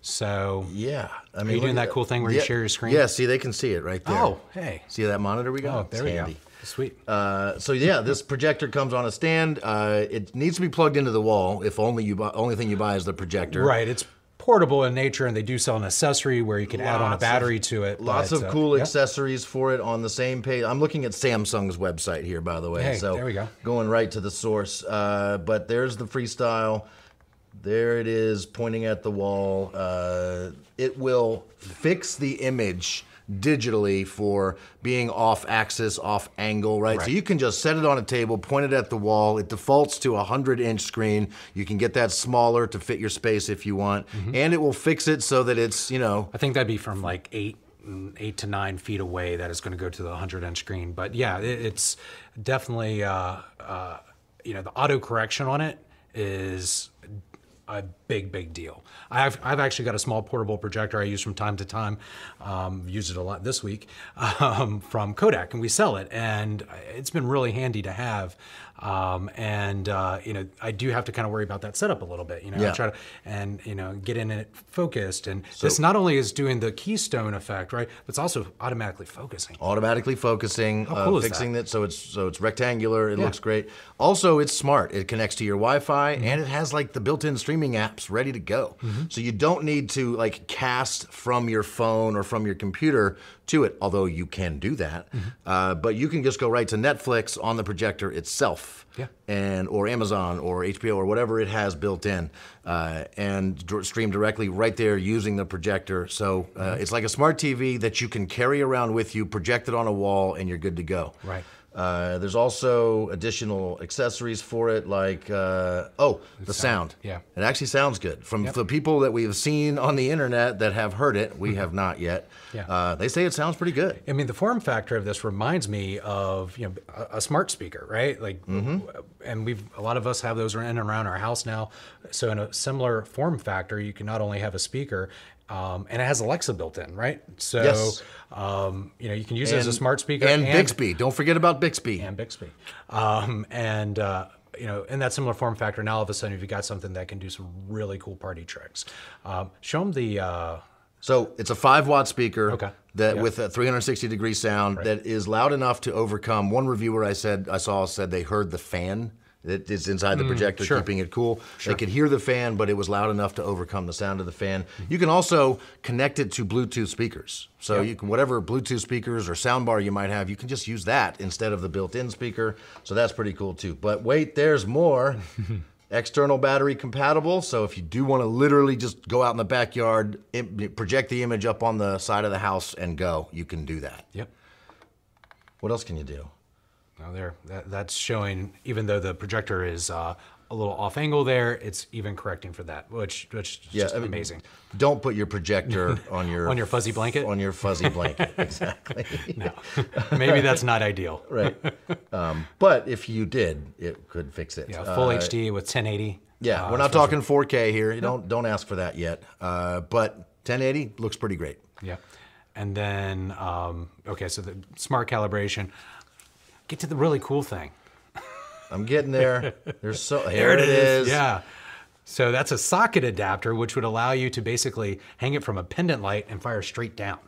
So yeah, I mean, are you doing that cool thing where yeah, you share your screen? Yeah, see, they can see it right there. Oh, hey, see that monitor we got? Oh, there we go. Sweet. Uh, so yeah, this projector comes on a stand. Uh, it needs to be plugged into the wall. If only you buy, only thing you buy is the projector. Right. It's portable in nature, and they do sell an accessory where you can lots add on a battery of, to it. Lots but, of cool uh, yeah. accessories for it on the same page. I'm looking at Samsung's website here, by the way. Hey, so there we go. Going right to the source. Uh, but there's the Freestyle. There it is, pointing at the wall. Uh, it will fix the image digitally for being off axis, off angle, right? right? So you can just set it on a table, point it at the wall. It defaults to a hundred inch screen. You can get that smaller to fit your space if you want. Mm-hmm. And it will fix it so that it's, you know. I think that'd be from like eight, eight to nine feet away that is gonna go to the hundred inch screen. But yeah, it, it's definitely, uh, uh, you know, the auto correction on it is a big, big deal. I've, I've actually got a small portable projector I use from time to time. Um, used it a lot this week um, from Kodak, and we sell it, and it's been really handy to have. Um, and uh, you know, I do have to kind of worry about that setup a little bit. You know, yeah. I try to and you know get in it focused. And so, this not only is doing the keystone effect, right, but it's also automatically focusing. Automatically focusing, How cool uh, is fixing that? it so it's so it's rectangular. It yeah. looks great. Also, it's smart. It connects to your Wi-Fi, mm-hmm. and it has like the built-in stream apps ready to go. Mm-hmm. So you don't need to like cast from your phone or from your computer to it, although you can do that. Mm-hmm. uh, but you can just go right to Netflix on the projector itself, yeah. and or Amazon or H B O or whatever it has built in, uh, and stream directly right there using the projector. So uh, mm-hmm. it's like a smart T V that you can carry around with you, project it on a wall, and you're good to go. Right. Uh, there's also additional accessories for it, like, uh, oh, the sound. sound. Yeah. It actually sounds good. From yep. the people that we've seen on the internet that have heard it, we mm-hmm. have not yet, yeah. uh, they say it sounds pretty good. I mean, the form factor of this reminds me of, you know, a, a smart speaker, right? Like, mm-hmm. and we've, a lot of us have those in and around our house now. So in a similar form factor, you can not only have a speaker, Um, and it has Alexa built in, right? So, yes. um, you know, you can use and, it as a smart speaker. And, and Bixby, don't forget about Bixby. And Bixby. Um, and, uh, you know, in that similar form factor, now all of a sudden you've got something that can do some really cool party tricks. Um, show them the... Uh, so, it's a five watt speaker okay. that yeah. with a three sixty degree sound right. that is loud enough to overcome. One reviewer I said I saw said they heard the fan. It is inside the projector, mm, sure. keeping it cool. Sure. They could hear the fan, but it was loud enough to overcome the sound of the fan. Mm-hmm. You can also connect it to Bluetooth speakers. So yep. you can, whatever Bluetooth speakers or soundbar you might have, you can just use that instead of the built-in speaker. So that's pretty cool too. But wait, there's more. External battery compatible, so if you do want to literally just go out in the backyard, project the image up on the side of the house and go, you can do that. Yep. What else can you do? Now there, that, that's showing, even though the projector is uh, a little off angle there, it's even correcting for that, which, which is yeah, just I mean, amazing. Don't put your projector on your- On your fuzzy blanket? On your fuzzy blanket, exactly. No, maybe that's not ideal. Right, um, but if you did, it could fix it. Yeah, full uh, H D with ten eighty. Yeah, uh, we're not talking four K here. You don't, don't ask for that yet, uh, but ten eighty looks pretty great. Yeah, and then, um, okay, so the smart calibration. Get to the really cool thing. I'm getting there. There's so here it is. Yeah. So that's a socket adapter, which would allow you to basically hang it from a pendant light and fire straight down.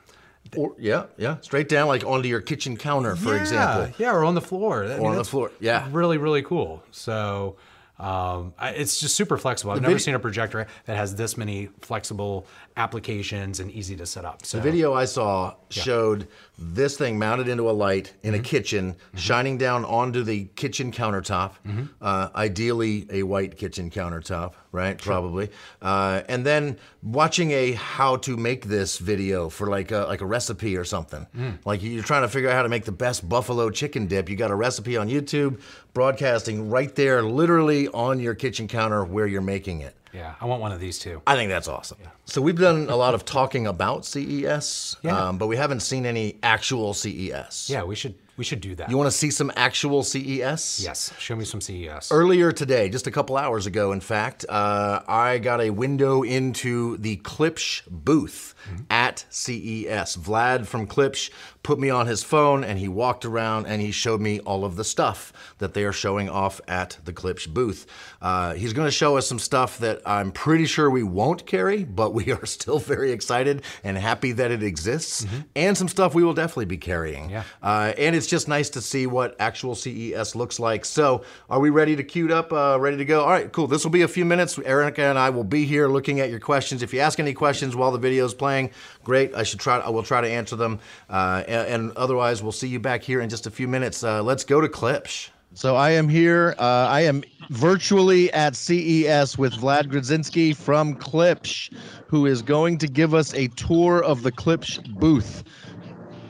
Or yeah, yeah, straight down like onto your kitchen counter, for yeah, example. Yeah, or on the floor. I or mean, on the floor. Yeah. Really, really cool. So um, I, it's just super flexible. I've the never seen a projector that has this many flexible applications and easy to set up. So the video I saw yeah. showed this thing mounted into a light in mm-hmm. a kitchen, mm-hmm. shining down onto the kitchen countertop, mm-hmm. uh, ideally a white kitchen countertop, right? Sure. Probably. Uh, and then watching a how to make this video for like a, like a recipe or something. Mm. Like you're trying to figure out how to make the best buffalo chicken dip. You got a recipe on YouTube, broadcasting right there, literally on your kitchen counter where you're making it. Yeah, I want one of these too. I think that's awesome. Yeah. So we've done a lot of talking about C E S, yeah. um, but we haven't seen any actual C E S. Yeah, we should we should do that. You want to see some actual C E S? Yes, show me some C E S. Earlier today, just a couple hours ago, in fact, uh, I got a window into the Klipsch booth mm-hmm. at C E S. Vlad from Klipsch put me on his phone, and he walked around, and he showed me all of the stuff that they are showing off at the Klipsch booth. Uh, he's going to show us some stuff that I'm pretty sure we won't carry, but we are still very excited and happy that it exists, mm-hmm. and some stuff we will definitely be carrying. Yeah. Uh, and it's just nice to see what actual C E S looks like. So are we ready to queue it up, uh, ready to go? All right, cool. This will be a few minutes. Erica and I will be here looking at your questions. If you ask any questions while the video's playing, great. I should try. I will try to answer them. Uh, and, and otherwise, we'll see you back here in just a few minutes. Uh, let's go to Klipsch. So I am here. Uh, I am virtually at C E S with Vlad Grzynski from Klipsch, who is going to give us a tour of the Klipsch booth.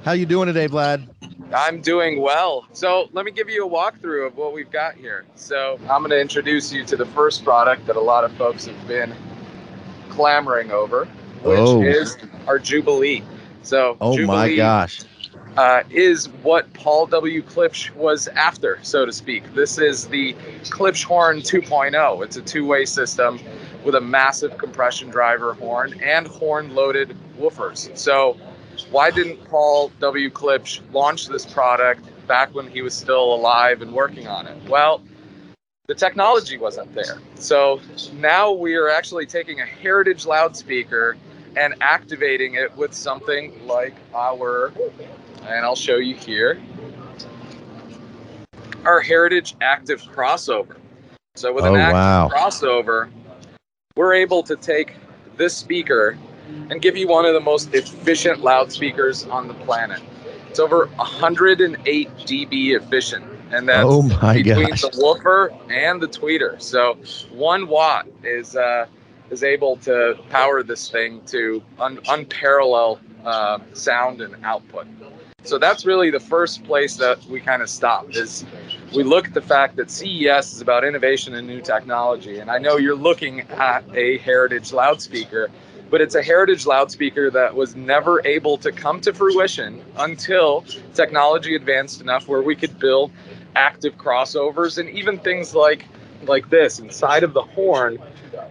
How you doing today, Vlad? I'm doing well. So let me give you a walkthrough of what we've got here. So I'm going to introduce you to the first product that a lot of folks have been clamoring over, which oh. is our Jubilee. So oh Jubilee, my gosh. Uh, is what Paul W. Klipsch was after, so to speak. This is the Klipsch Horn two point oh. It's a two-way system with a massive compression driver horn and horn-loaded woofers. So why didn't Paul W. Klipsch launch this product back when he was still alive and working on it? Well, the technology wasn't there. So now we are actually taking a heritage loudspeaker and activating it with something like our, and I'll show you here, our heritage active crossover. So with oh, an active wow. crossover, we're able to take this speaker and give you one of the most efficient loudspeakers on the planet. It's over one hundred eight D B efficient, and that's oh my between gosh. the woofer and the tweeter. So one watt is uh, is able to power this thing to un unparalleled uh, sound and output. So that's really the first place that we kind of stopped, is we look at the fact that C E S is about innovation and new technology. And I know you're looking at a heritage loudspeaker, but it's a heritage loudspeaker that was never able to come to fruition until technology advanced enough where we could build active crossovers and even things like, like this. Inside of the horn,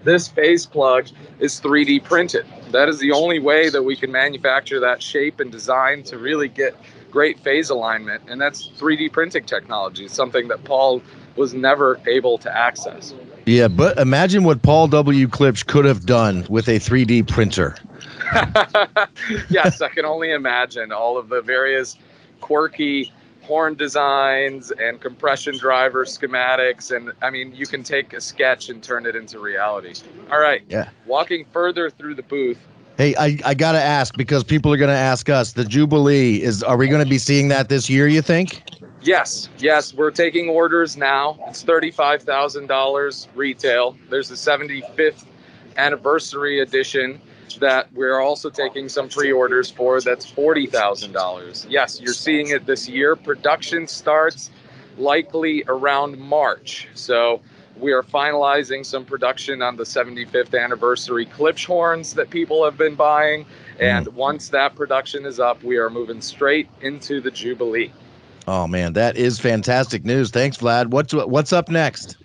this phase plug is three D printed. That is the only way that we can manufacture that shape and design to really get great phase alignment, and that's three D printing technology, something that Paul was never able to access. Yeah, but imagine what Paul W. Klipsch could have done with a three D printer. Yes, I can only imagine all of the various quirky horn designs and compression driver schematics, and I mean, you can take a sketch and turn it into reality. All right, yeah. Walking further through the booth. Hey, I, I gotta ask, because people are gonna ask us, the Jubilee, is are we gonna be seeing that this year, you think? Yes, yes, we're taking orders now. It's thirty-five thousand dollars retail. There's the seventy-fifth anniversary edition that we're also taking some pre-orders for. That's forty thousand dollars. Yes, you're seeing it this year. Production starts likely around March. So we are finalizing some production on the seventy-fifth anniversary Klipsch horns that people have been buying. And once that production is up, we are moving straight into the Jubilee. Oh, man, that is fantastic news. Thanks, Vlad. What's what's up next?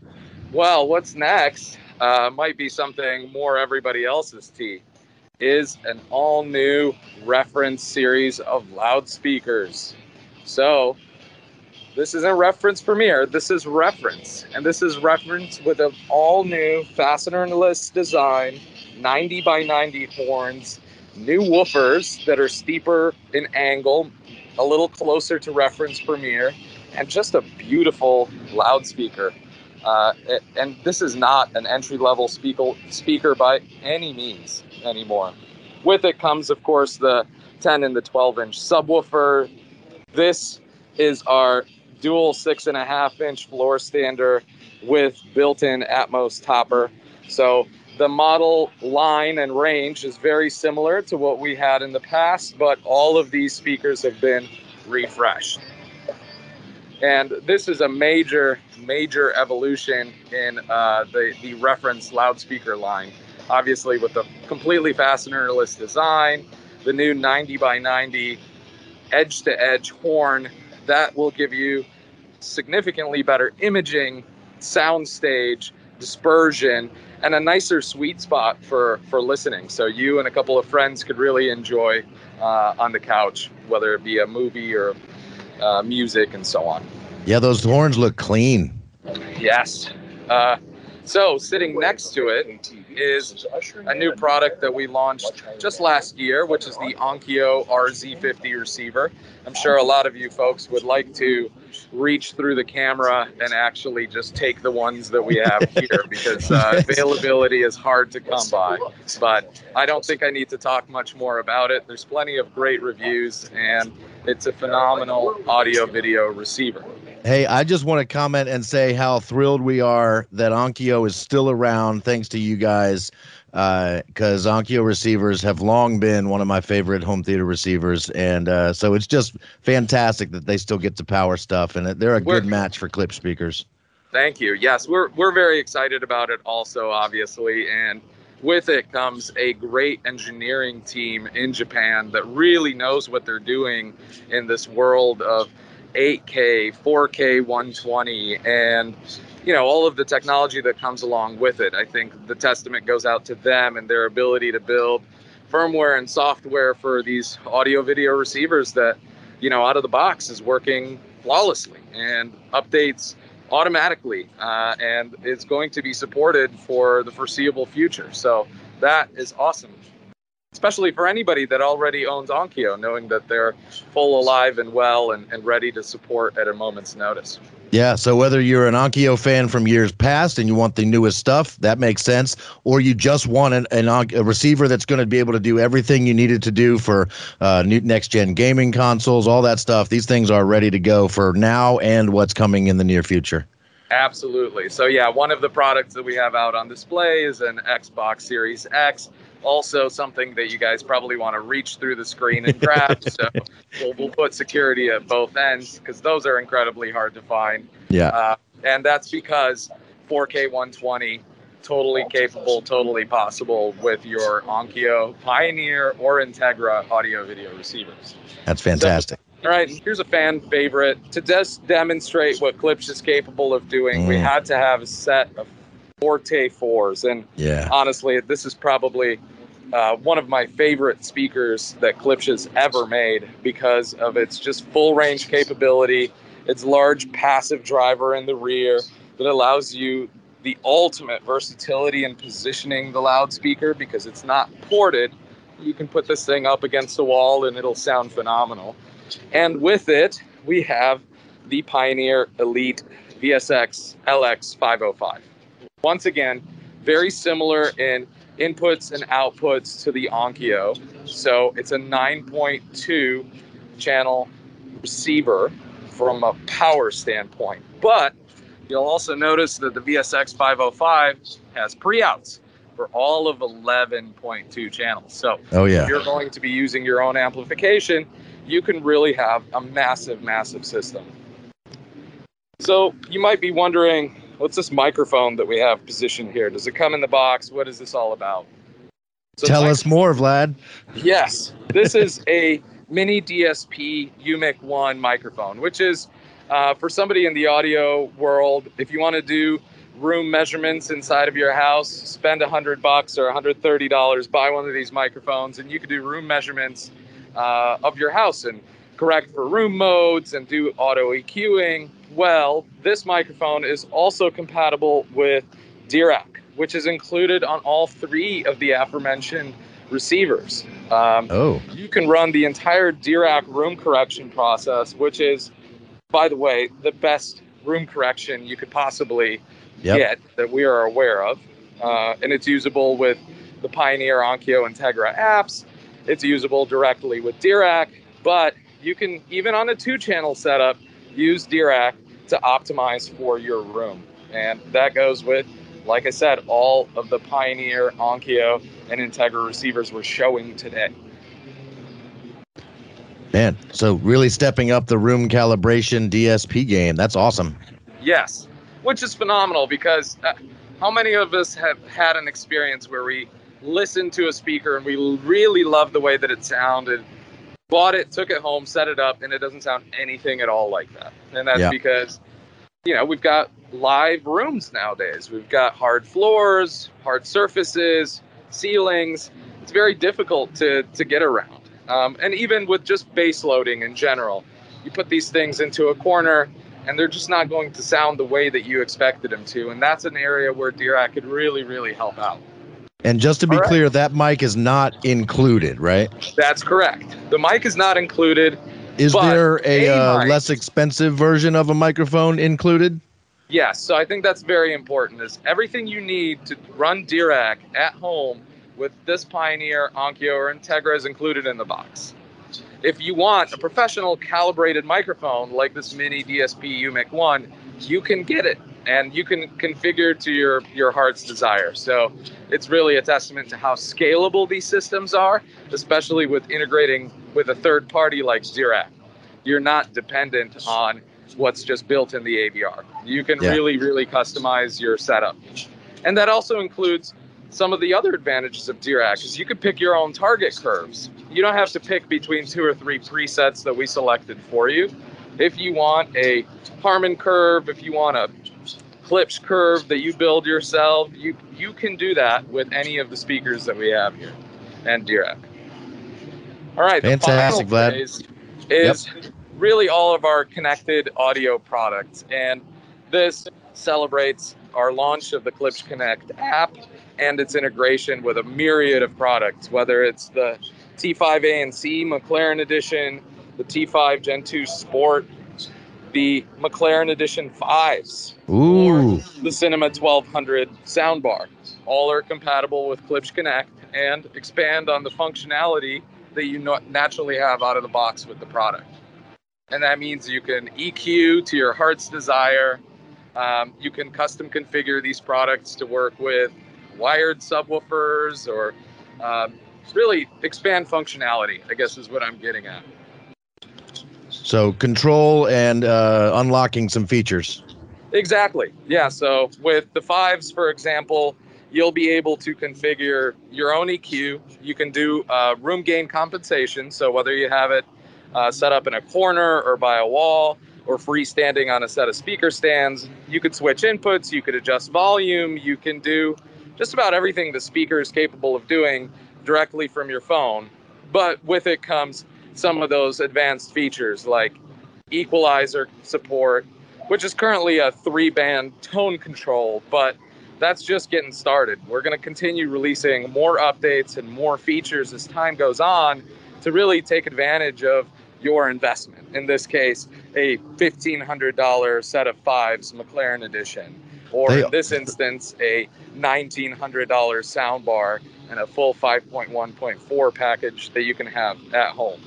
Well, what's next uh, might be something more everybody else's tea, is an all-new reference series of loudspeakers. So this isn't reference premiere. This is reference. And this is reference with an all-new fastenerless design, ninety by ninety horns, new woofers that are steeper in angle, a little closer to reference premiere, and just a beautiful loudspeaker. Uh, and this is not an entry-level speaker by any means anymore. With it comes, of course, the ten and the twelve inch subwoofer. This is our dual six and a half inch floor stander with built-in Atmos topper. So the model line and range is very similar to what we had in the past, but all of these speakers have been refreshed. And this is a major, major evolution in uh, the, the reference loudspeaker line. Obviously, with the completely fastenerless design, the new ninety by ninety edge-to-edge horn, that will give you significantly better imaging, soundstage, dispersion, and a nicer sweet spot for, for listening. So you and a couple of friends could really enjoy uh, on the couch, whether it be a movie or uh, music and so on. Yeah, those horns look clean. Yes. Uh, so sitting next to it is a new product that we launched just last year, which is the Onkyo R Z fifty receiver. I'm sure a lot of you folks would like to reach through the camera and actually just take the ones that we have here, because uh, availability is hard to come by. But I don't think I need to talk much more about it. There's plenty of great reviews, and it's a phenomenal audio-video receiver. Hey, I just want to comment and say how thrilled we are that Onkyo is still around thanks to you guys, because uh, Onkyo receivers have long been one of my favorite home theater receivers. And uh, so it's just fantastic that they still get to power stuff, and they're a we're, good match for Klipsch speakers. Thank you. Yes, we're, we're very excited about it also, obviously. And with it comes a great engineering team in Japan that really knows what they're doing in this world of eight K, four K, one twenty, and you know, all of the technology that comes along with it. I think the testament goes out to them and their ability to build firmware and software for these audio video receivers that, you know, out of the box is working flawlessly and updates automatically, uh, and it's going to be supported for the foreseeable future. So that is awesome, especially for anybody that already owns Onkyo, knowing that they're full, alive, and well, and, and ready to support at a moment's notice. Yeah, so whether you're an Onkyo fan from years past and you want the newest stuff, that makes sense, or you just want an, an, a receiver that's going to be able to do everything you needed to do for uh, new next-gen gaming consoles, all that stuff, these things are ready to go for now and what's coming in the near future. Absolutely. So, yeah, one of the products that we have out on display is an Xbox Series X. Also something that you guys probably want to reach through the screen and grab. So we'll, we'll put security at both ends, because those are incredibly hard to find. Yeah. Uh, and that's because four K one twenty, totally capable, totally possible with your Onkyo, Pioneer, or Integra audio video receivers. That's fantastic. So, all right, here's a fan favorite. To just demonstrate what Klipsch is capable of doing, mm. we had to have a set of Forte fours, and yeah. honestly, this is probably uh, one of my favorite speakers that Klipsch has ever made, because of its just full range capability, its large passive driver in the rear that allows you the ultimate versatility in positioning the loudspeaker, because it's not ported. You can put this thing up against the wall and it'll sound phenomenal. And with it, we have the Pioneer Elite V S X L X five oh five. Once again, very similar in inputs and outputs to the Onkyo. So it's a nine point two channel receiver from a power standpoint. But you'll also notice that the V S X five oh five has pre-outs for all of eleven point two channels. So oh, yeah. if you're going to be using your own amplification, you can really have a massive, massive system. So you might be wondering, what's this microphone that we have positioned here? Does it come in the box? What is this all about? So Tell us more, Vlad. Yes. This is a Mini D S P U M I C one microphone, which is uh, for somebody in the audio world, if you want to do room measurements inside of your house, spend a hundred bucks or a hundred thirty dollars, buy one of these microphones, and you can do room measurements uh, of your house and correct for room modes and do auto EQing. Well, this microphone is also compatible with Dirac, which is included on all three of the aforementioned receivers. Um, oh. You can run the entire Dirac room correction process, which is, by the way, the best room correction you could possibly yep. get that we are aware of. Uh, and it's usable with the Pioneer, Onkyo, Integra apps. It's usable directly with Dirac, but you can, even on a two-channel setup, use Dirac to optimize for your room. And that goes with, like I said, all of the Pioneer, Onkyo, and Integra receivers we're showing today. Man, so really stepping up the room calibration D S P game. That's awesome. Yes, which is phenomenal, because uh, how many of us have had an experience where we listened to a speaker and we really loved the way that it sounded, bought it, took it home, set it up, and it doesn't sound anything at all like that. And that's yeah. because, you know, we've got live rooms nowadays. We've got hard floors, hard surfaces, ceilings. It's very difficult to, to get around. Um, and even with just bass loading in general, you put these things into a corner and they're just not going to sound the way that you expected them to. And that's an area where Dirac could really, really help out. And just to be right. clear, that mic is not included, right? That's correct. The mic is not included. Is there a, a uh, less expensive version of a microphone included? Yes. So I think that's very important, is everything you need to run Dirac at home with this Pioneer, Onkyo, or Integra is included in the box. If you want a professional calibrated microphone like this Mini D S P U M I C one, you can get it. And you can configure to your, your heart's desire. So it's really a testament to how scalable these systems are, especially with integrating with a third party like Dirac. You're not dependent on what's just built in the A V R. You can yeah. really, really customize your setup. And that also includes some of the other advantages of Dirac, is you could pick your own target curves. You don't have to pick between two or three presets that we selected for you. If you want a Harman curve, if you want a Klipsch curve that you build yourself, you you can do that with any of the speakers that we have here and Dirac. All right, fantastic. The final phase is yep. really all of our connected audio products, and this celebrates our launch of the Klipsch Connect app and its integration with a myriad of products, whether it's the T five A and C McLaren Edition, the T five Gen two Sport, the McLaren Edition fives, Ooh. Or the Cinema twelve hundred soundbar. All are compatible with Klipsch Connect and expand on the functionality that you naturally have out of the box with the product. And that means you can E Q to your heart's desire. Um, you can custom configure these products to work with wired subwoofers or um, really expand functionality, I guess is what I'm getting at. So control and uh, unlocking some features. Exactly. Yeah. So with the fives, for example, you'll be able to configure your own E Q. You can do uh, room gain compensation. So whether you have it uh, set up in a corner or by a wall or freestanding on a set of speaker stands, you could switch inputs. You could adjust volume. You can do just about everything the speaker is capable of doing directly from your phone. But with it comes some of those advanced features like equalizer support, which is currently a three-band tone control, but that's just getting started. We're going to continue releasing more updates and more features as time goes on to really take advantage of your investment. In this case, a fifteen hundred dollar set of fives McLaren Edition, or in this instance, a nineteen hundred dollar soundbar and a full five point one point four package that you can have at home.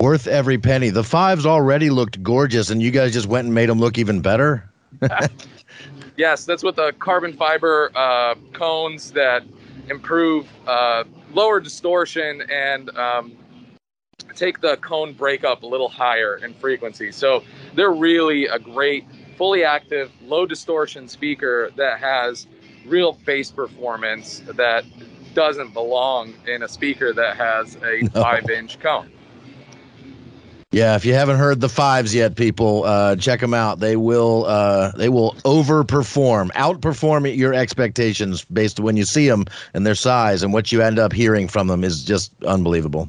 Worth every penny. The fives already looked gorgeous, and you guys just went and made them look even better. Yes, that's with the carbon fiber uh, cones that improve uh, lower distortion and um, take the cone breakup a little higher in frequency. So they're really a great fully active, low distortion speaker that has real bass performance that doesn't belong in a speaker that has a no. five-inch cone. Yeah, if you haven't heard the fives yet, people, uh, check them out. They will uh, they will overperform, outperform your expectations based on when you see them and their size, and what you end up hearing from them is just unbelievable.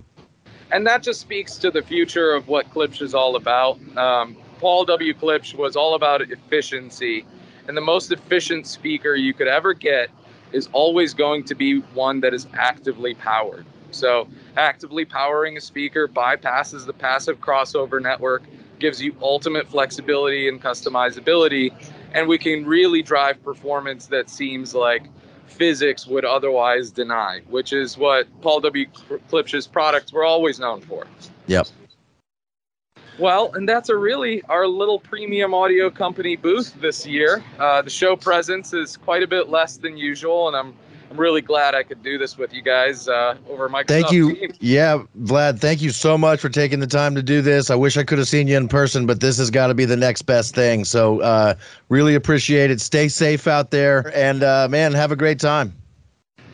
And that just speaks to the future of what Klipsch is all about. Um, Paul W. Klipsch was all about efficiency, and the most efficient speaker you could ever get is always going to be one that is actively powered. So actively powering a speaker bypasses the passive crossover network, gives you ultimate flexibility and customizability, and we can really drive performance that seems like physics would otherwise deny, which is what Paul W. Klipsch's products were always known for. Yep. Well, and that's a really our little premium audio company booth this year. Uh, the show presence is quite a bit less than usual, and I'm I'm really glad I could do this with you guys uh, over Microsoft. Thank you. Teams. Yeah, Vlad, thank you so much for taking the time to do this. I wish I could have seen you in person, but this has got to be the next best thing. So uh, really appreciate it. Stay safe out there. And, uh, man, have a great time.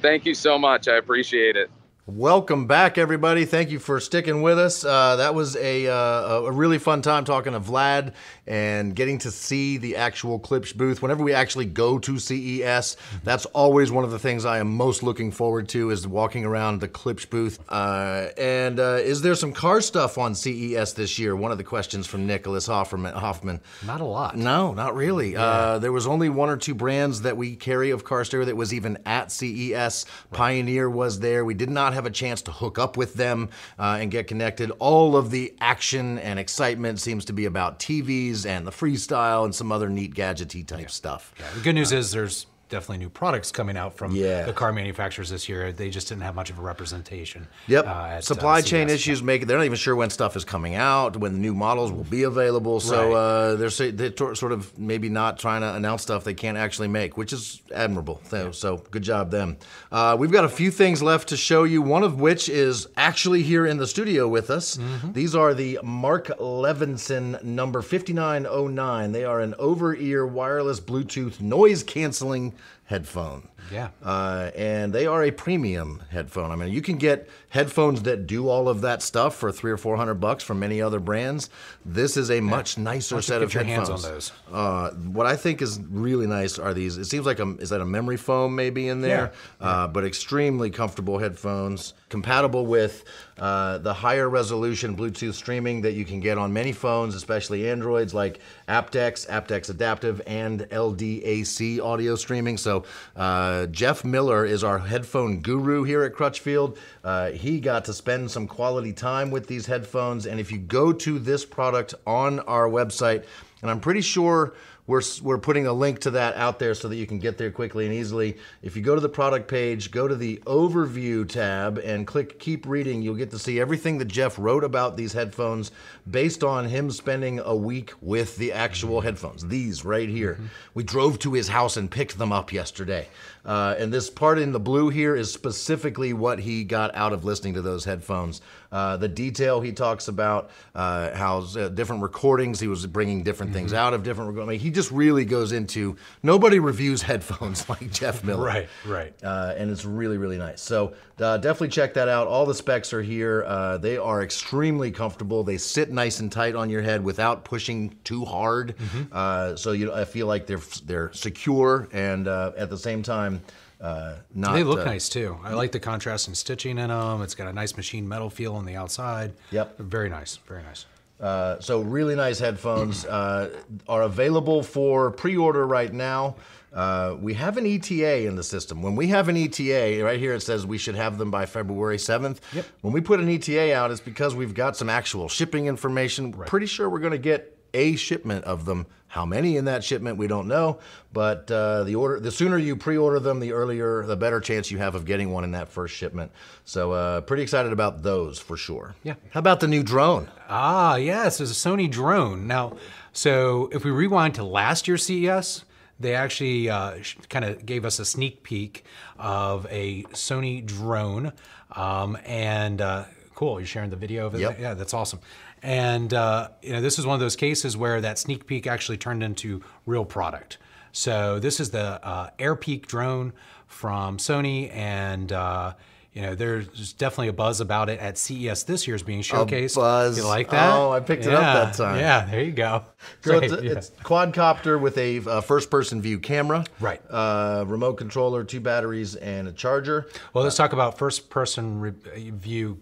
Thank you so much. I appreciate it. Welcome back, everybody. Thank you for sticking with us. Uh, that was a, uh, a really fun time talking to Vlad and getting to see the actual Klipsch booth. Whenever we actually go to C E S, that's always one of the things I am most looking forward to, is walking around the Klipsch booth. Uh, and uh, is there some car stuff on C E S this year? One of the questions from Nicholas Hoffman. Hoffman. Not a lot. No, not really. Yeah. Uh, there was only one or two brands that we carry of car stereo that was even at C E S. Right. Pioneer was there. We did not have a chance to hook up with them uh, and get connected. All of the action and excitement seems to be about T Vs and the Freestyle and some other neat gadgety type yeah. stuff. Yeah. The good news uh, is there's definitely new products coming out from yeah. the car manufacturers this year. They just didn't have much of a representation. Yep. Uh, at, Supply uh, chain C S. Issues make it. They're not even sure when stuff is coming out, when the new models will be available. So right. uh, they're, they're sort of maybe not trying to announce stuff they can't actually make, which is admirable. So, yeah. so good job them. Uh, we've got a few things left to show you, one of which is actually here in the studio with us. Mm-hmm. These are the Mark Levinson number fifty-nine oh nine. They are an over-ear wireless Bluetooth noise-canceling headphone. Yeah. Uh, and they are a premium headphone. I mean, you can get headphones that do all of that stuff for three or four hundred bucks from many other brands. This is a much yeah. nicer set of your headphones. Hands on those. Uh, what I think is really nice are these. It seems like a, is that a memory foam maybe in there? Yeah. Uh, yeah. But extremely comfortable headphones, compatible with uh, the higher resolution Bluetooth streaming that you can get on many phones, especially Androids, like aptX, aptX Adaptive, and L D A C audio streaming. So uh, Jeff Miller is our headphone guru here at Crutchfield. Uh, he got to spend some quality time with these headphones. And if you go to this product on our website, and I'm pretty sure We're, we're putting a link to that out there so that you can get there quickly and easily. If you go to the product page, go to the overview tab and click keep reading, you'll get to see everything that Jeff wrote about these headphones based on him spending a week with the actual headphones. These right here. Mm-hmm. We drove to his house and picked them up yesterday. Uh, and this part in the blue here is specifically what he got out of listening to those headphones. Uh, the detail he talks about, uh, how uh, different recordings, he was bringing different mm-hmm. things out of different recordings. I mean, he just really goes into, nobody reviews headphones like Jeff Miller. Right, right. Uh, and it's really, really nice. So uh, definitely check that out. All the specs are here. Uh, they are extremely comfortable. They sit nice and tight on your head without pushing too hard. Mm-hmm. uh, so you, I feel like they're, they're secure and uh, at the same time, Uh, not, they look uh, nice too. I like the contrast and stitching in them. It's got a nice machine metal feel on the outside. Yep. Very nice, very nice. Uh, so really nice headphones uh, are available for pre-order right now. Uh, we have an E T A in the system. When we have an E T A, right here it says we should have them by February seventh. Yep. When we put an E T A out, it's because we've got some actual shipping information. Right. Pretty sure we're gonna get a shipment of them. How many in that shipment, we don't know, but uh, the order, the sooner you pre-order them, the earlier, the better chance you have of getting one in that first shipment. So uh, pretty excited about those for sure. Yeah. How about the new drone? Ah, yes, there's a Sony drone. Now, so if we rewind to last year's C E S, they actually uh, kind of gave us a sneak peek of a Sony drone, um, and uh, cool. You're sharing the video of it. Yep. Yeah, that's awesome. And uh, you know, this is one of those cases where that sneak peek actually turned into real product. So this is the uh, AirPeak drone from Sony, and uh, you know, there's definitely a buzz about it at C E S this year is being showcased. A buzz. You like that? Oh, I picked yeah. it up that time. Yeah, there you go. So right. it's, a, yeah. it's quadcopter with a, a first-person view camera. Right. Uh, remote controller, two batteries, and a charger. Well, let's uh, talk about first-person view.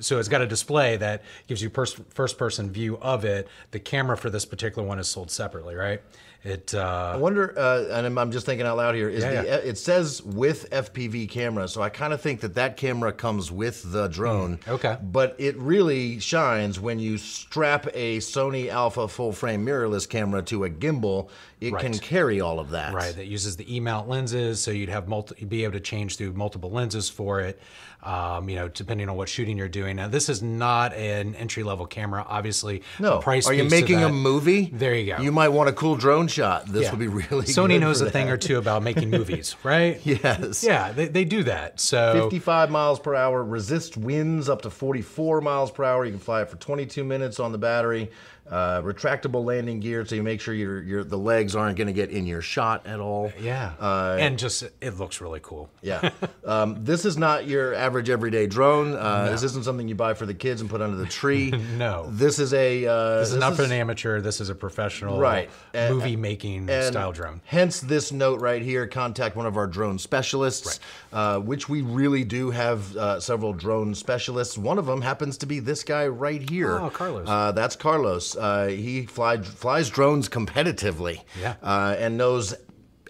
So it's got a display that gives you first-person view of it. The camera for this particular one is sold separately, right? It, uh, I wonder, uh, and I'm, I'm just thinking out loud here, is yeah, the, yeah. it says with F P V camera, so I kind of think that that camera comes with the drone. Mm, okay. But it really shines when you strap a Sony Alpha full-frame mirrorless camera to a gimbal. It right. can carry all of that. Right, that uses the E-mount lenses, so you'd have multi you'd be able to change through multiple lenses for it, um, you know, depending on what shooting you're doing. Now, this is not an entry-level camera, obviously. No, price are you making a movie? There you go. You might want a cool drone shot. This yeah. would be really Sony good knows a that. thing or two about making movies, right? Yes. Yeah, they, they do that, so. fifty-five miles per hour, resist winds up to forty-four miles per hour. You can fly it for twenty-two minutes on the battery. Uh, retractable landing gear, so you make sure your your the legs aren't going to get in your shot at all. Yeah, uh, and just it looks really cool. Yeah, um, this is not your average everyday drone. Uh, no. This isn't something you buy for the kids and put under the tree. No, this is a uh, this is this not is, for an amateur. This is a professional, right. movie and, making and style drone. Hence this note right here. Contact one of our drone specialists, right. uh, which we really do have uh, several drone specialists. One of them happens to be this guy right here. Oh, Carlos. Uh, that's Carlos. Uh, he fly, flies drones competitively, yeah. uh, and knows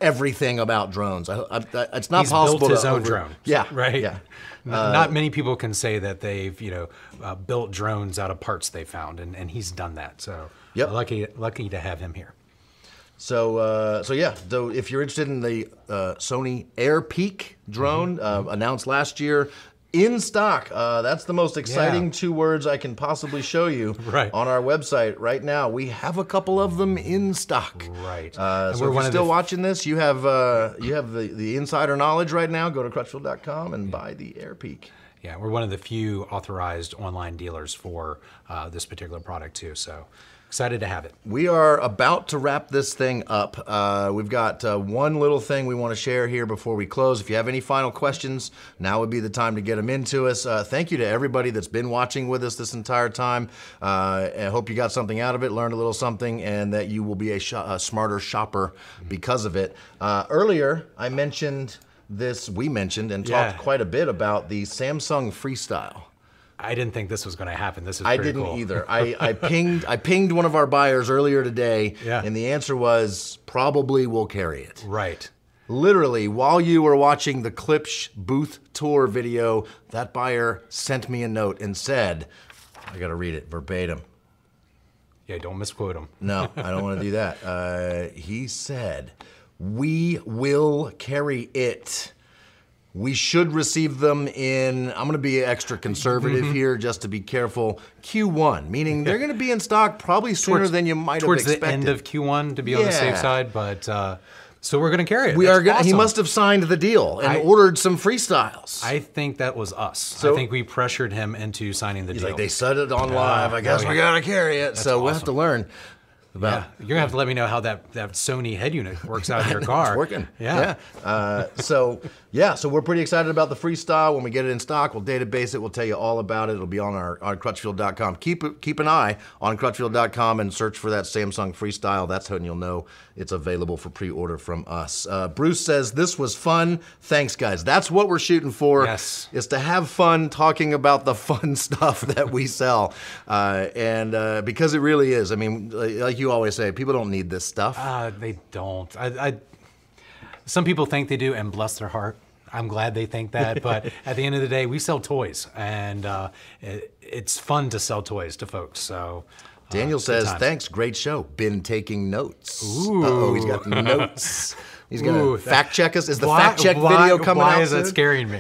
everything about drones. I, I, I, it's not He's possible built his to own over, drone. Yeah, right. Yeah. Uh, not many people can say that they've you know uh, built drones out of parts they found, and, and he's done that. So yep. lucky, lucky to have him here. So, uh, so yeah. So if you're interested in the uh, Sony AirPeak drone, mm-hmm. uh, mm-hmm. announced last year. In stock, uh, that's the most exciting yeah. two words I can possibly show you right. on our website right now. We have a couple of them in stock. Right. Uh, so if you're still watching this, you have uh, you have the, the insider knowledge right now. Go to Crutchfield dot com and yeah. buy the AirPeak. Yeah, we're one of the few authorized online dealers for uh, this particular product too, so. Excited to have it. We are about to wrap this thing up. Uh, we've got uh, one little thing we want to share here before we close. If you have any final questions, now would be the time to get them into us. Uh, thank you to everybody that's been watching with us this entire time. Uh, I hope you got something out of it, learned a little something, and that you will be a, sh a smarter shopper because of it. Uh, earlier, I mentioned this, we mentioned and yeah. talked quite a bit about the Samsung Freestyle. I didn't think this was going to happen. This is pretty I didn't cool. either. I, I pinged I pinged one of our buyers earlier today, yeah. and the answer was probably we'll carry it. Right. Literally, while you were watching the Klipsch booth tour video, that buyer sent me a note and said, I got to read it verbatim. Yeah, don't misquote him. No, I don't want to do that. Uh, he said, we will carry it. We should receive them in, I'm gonna be extra conservative mm-hmm. here just to be careful, Q one, meaning they're gonna be in stock probably sooner towards, than you might have expected. Towards the end of Q one to be yeah. on the safe side, but uh, so we're gonna carry it. We That's are gonna, awesome. He must have signed the deal and I, ordered some freestyles. I think that was us. So, I think we pressured him into signing the he's deal. He's like, they said it on live, uh, I guess oh, yeah. we gotta carry it. That's so awesome. We'll have to learn. About. Yeah, you're gonna have to let me know how that, that Sony head unit works out in your car. It's working. Yeah. yeah. Uh, so yeah, so we're pretty excited about the Freestyle. When we get it in stock, we'll database it. We'll tell you all about it. It'll be on our on Crutchfield dot com. Keep keep an eye on Crutchfield dot com and search for that Samsung Freestyle. That's when you'll know it's available for pre-order from us. Uh, Bruce says this was fun. Thanks, guys. That's what we're shooting for. Yes. Is to have fun talking about the fun stuff that we sell, uh, and uh, because it really is. I mean, like you. You always say people don't need this stuff. Uh, they don't. I, I, some people think they do, and bless their heart, I'm glad they think that. But at the end of the day, we sell toys, and uh, it, it's fun to sell toys to folks. So. Daniel uh, says, thanks, great show. Been taking notes. Ooh. Uh oh, he's got notes. He's going to fact check us. Is the why, fact check why, video coming why out Why is soon? That scaring me?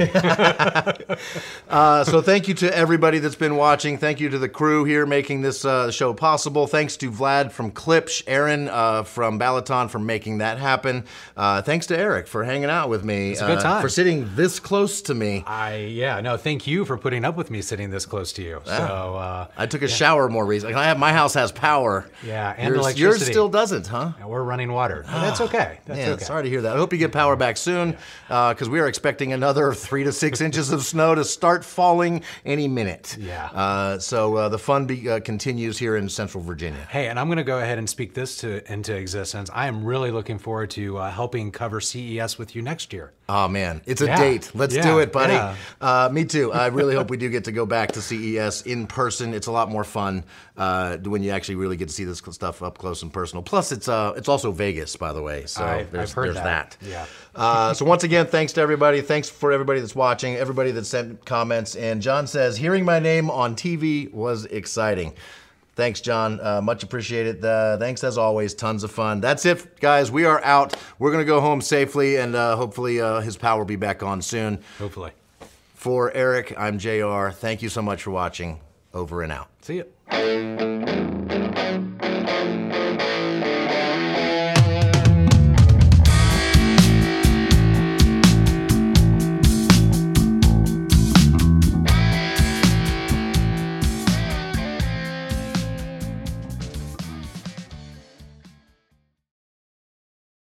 uh, so thank you to everybody that's been watching. Thank you to the crew here making this uh, show possible. Thanks to Vlad from Klipsch, Aaron uh, from Balaton for making that happen. Uh, thanks to Eric for hanging out with me. It's a good time. Uh, for sitting this close to me. I Yeah, no, thank you for putting up with me sitting this close to you. Yeah. So uh, I took a yeah. shower more recently. I have, my house has power. Yeah, and yours, electricity. Yours still doesn't, huh? Yeah, we're running water. But that's okay. That's yeah, okay. Sorry to hear that. I hope you get power back soon, because yeah. uh, we are expecting another three to six inches of snow to start falling any minute. Yeah. Uh, so uh, the fun be, uh, continues here in Central Virginia. Hey, and I'm going to go ahead and speak this to, into existence. I am really looking forward to uh, helping cover C E S with you next year. Oh man, it's a yeah. date. Let's yeah. do it, buddy. Yeah. Uh, me too. I really hope we do get to go back to C E S in person. It's a lot more fun uh, when you actually really get to see this stuff up close and personal. Plus, it's uh, it's also Vegas, by the way. So I, there's, I've heard there's that. that. Yeah. Uh, so once again, thanks to everybody. Thanks for everybody that's watching, everybody that sent comments. And John says, hearing my name on T V was exciting. Thanks, John. Uh, much appreciated. Uh, thanks, as always. Tons of fun. That's it, guys. We are out. We're going to go home safely, and uh, hopefully uh, his power will be back on soon. Hopefully. For Eric, I'm J R. Thank you so much for watching. Over and out. See ya.